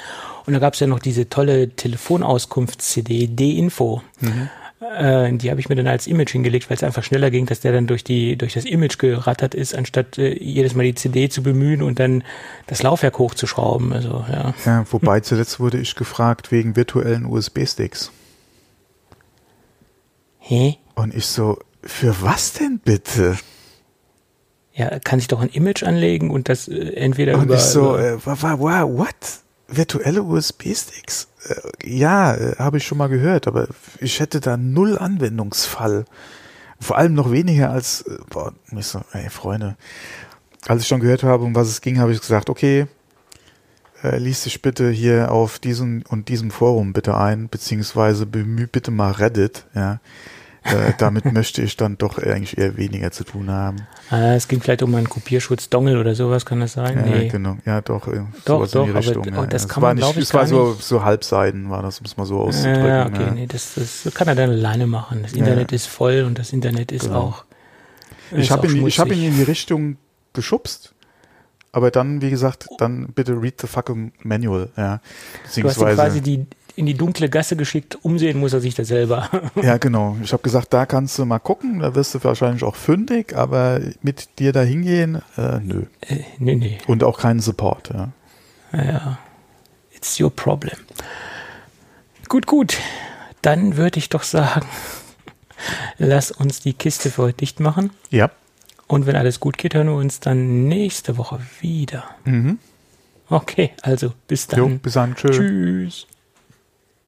Und da gab es ja noch diese tolle Telefonauskunfts-CD, D-Info. Mhm. Die habe ich mir dann als Image hingelegt, weil es einfach schneller ging, dass der dann durch das Image gerattert ist, anstatt jedes Mal die CD zu bemühen und dann das Laufwerk hochzuschrauben. Also, ja. Ja, wobei zuletzt wurde ich gefragt wegen virtuellen USB-Sticks. Hä? Und ich so, für was denn bitte? Ja, kann sich doch ein Image anlegen und das entweder und über... Und ich so, wow, what? Virtuelle USB-Sticks? Ja, habe ich schon mal gehört, aber ich hätte da null Anwendungsfall. Vor allem noch weniger als... ich so, Freunde. Als ich schon gehört habe, um was es ging, habe ich gesagt, okay, liest dich bitte hier auf diesem und diesem Forum bitte ein, beziehungsweise bemühe bitte mal Reddit, ja. Damit möchte ich dann doch eigentlich eher weniger zu tun haben. Es ging vielleicht um einen Kopierschutz-Dongle oder sowas, kann das sein? Nee. Genau. Ja, doch, in die Richtung. Aber, das kann man, glaube ich, gar nicht. Es war so Halbseiten, war das, um es mal so auszudrücken. Ja, okay, ja. Nee, das kann er dann alleine machen. Das Internet ist voll und das Internet ist auch schmutzig. Ich hab ihn in die Richtung geschubst, aber dann, wie gesagt, dann bitte read the fucking manual. Ja. Du hast quasi die in die dunkle Gasse geschickt, umsehen muss er sich da selber. Ja, genau. Ich habe gesagt, da kannst du mal gucken, da wirst du wahrscheinlich auch fündig, aber mit dir da hingehen, nö. Nee. Und auch keinen Support, ja. Ja, it's your problem. Gut. Dann würde ich doch sagen, lass uns die Kiste für heute dicht machen. Ja. Und wenn alles gut geht, hören wir uns dann nächste Woche wieder. Mhm. Okay, also bis dann. Jo, bis dann. Tschüss.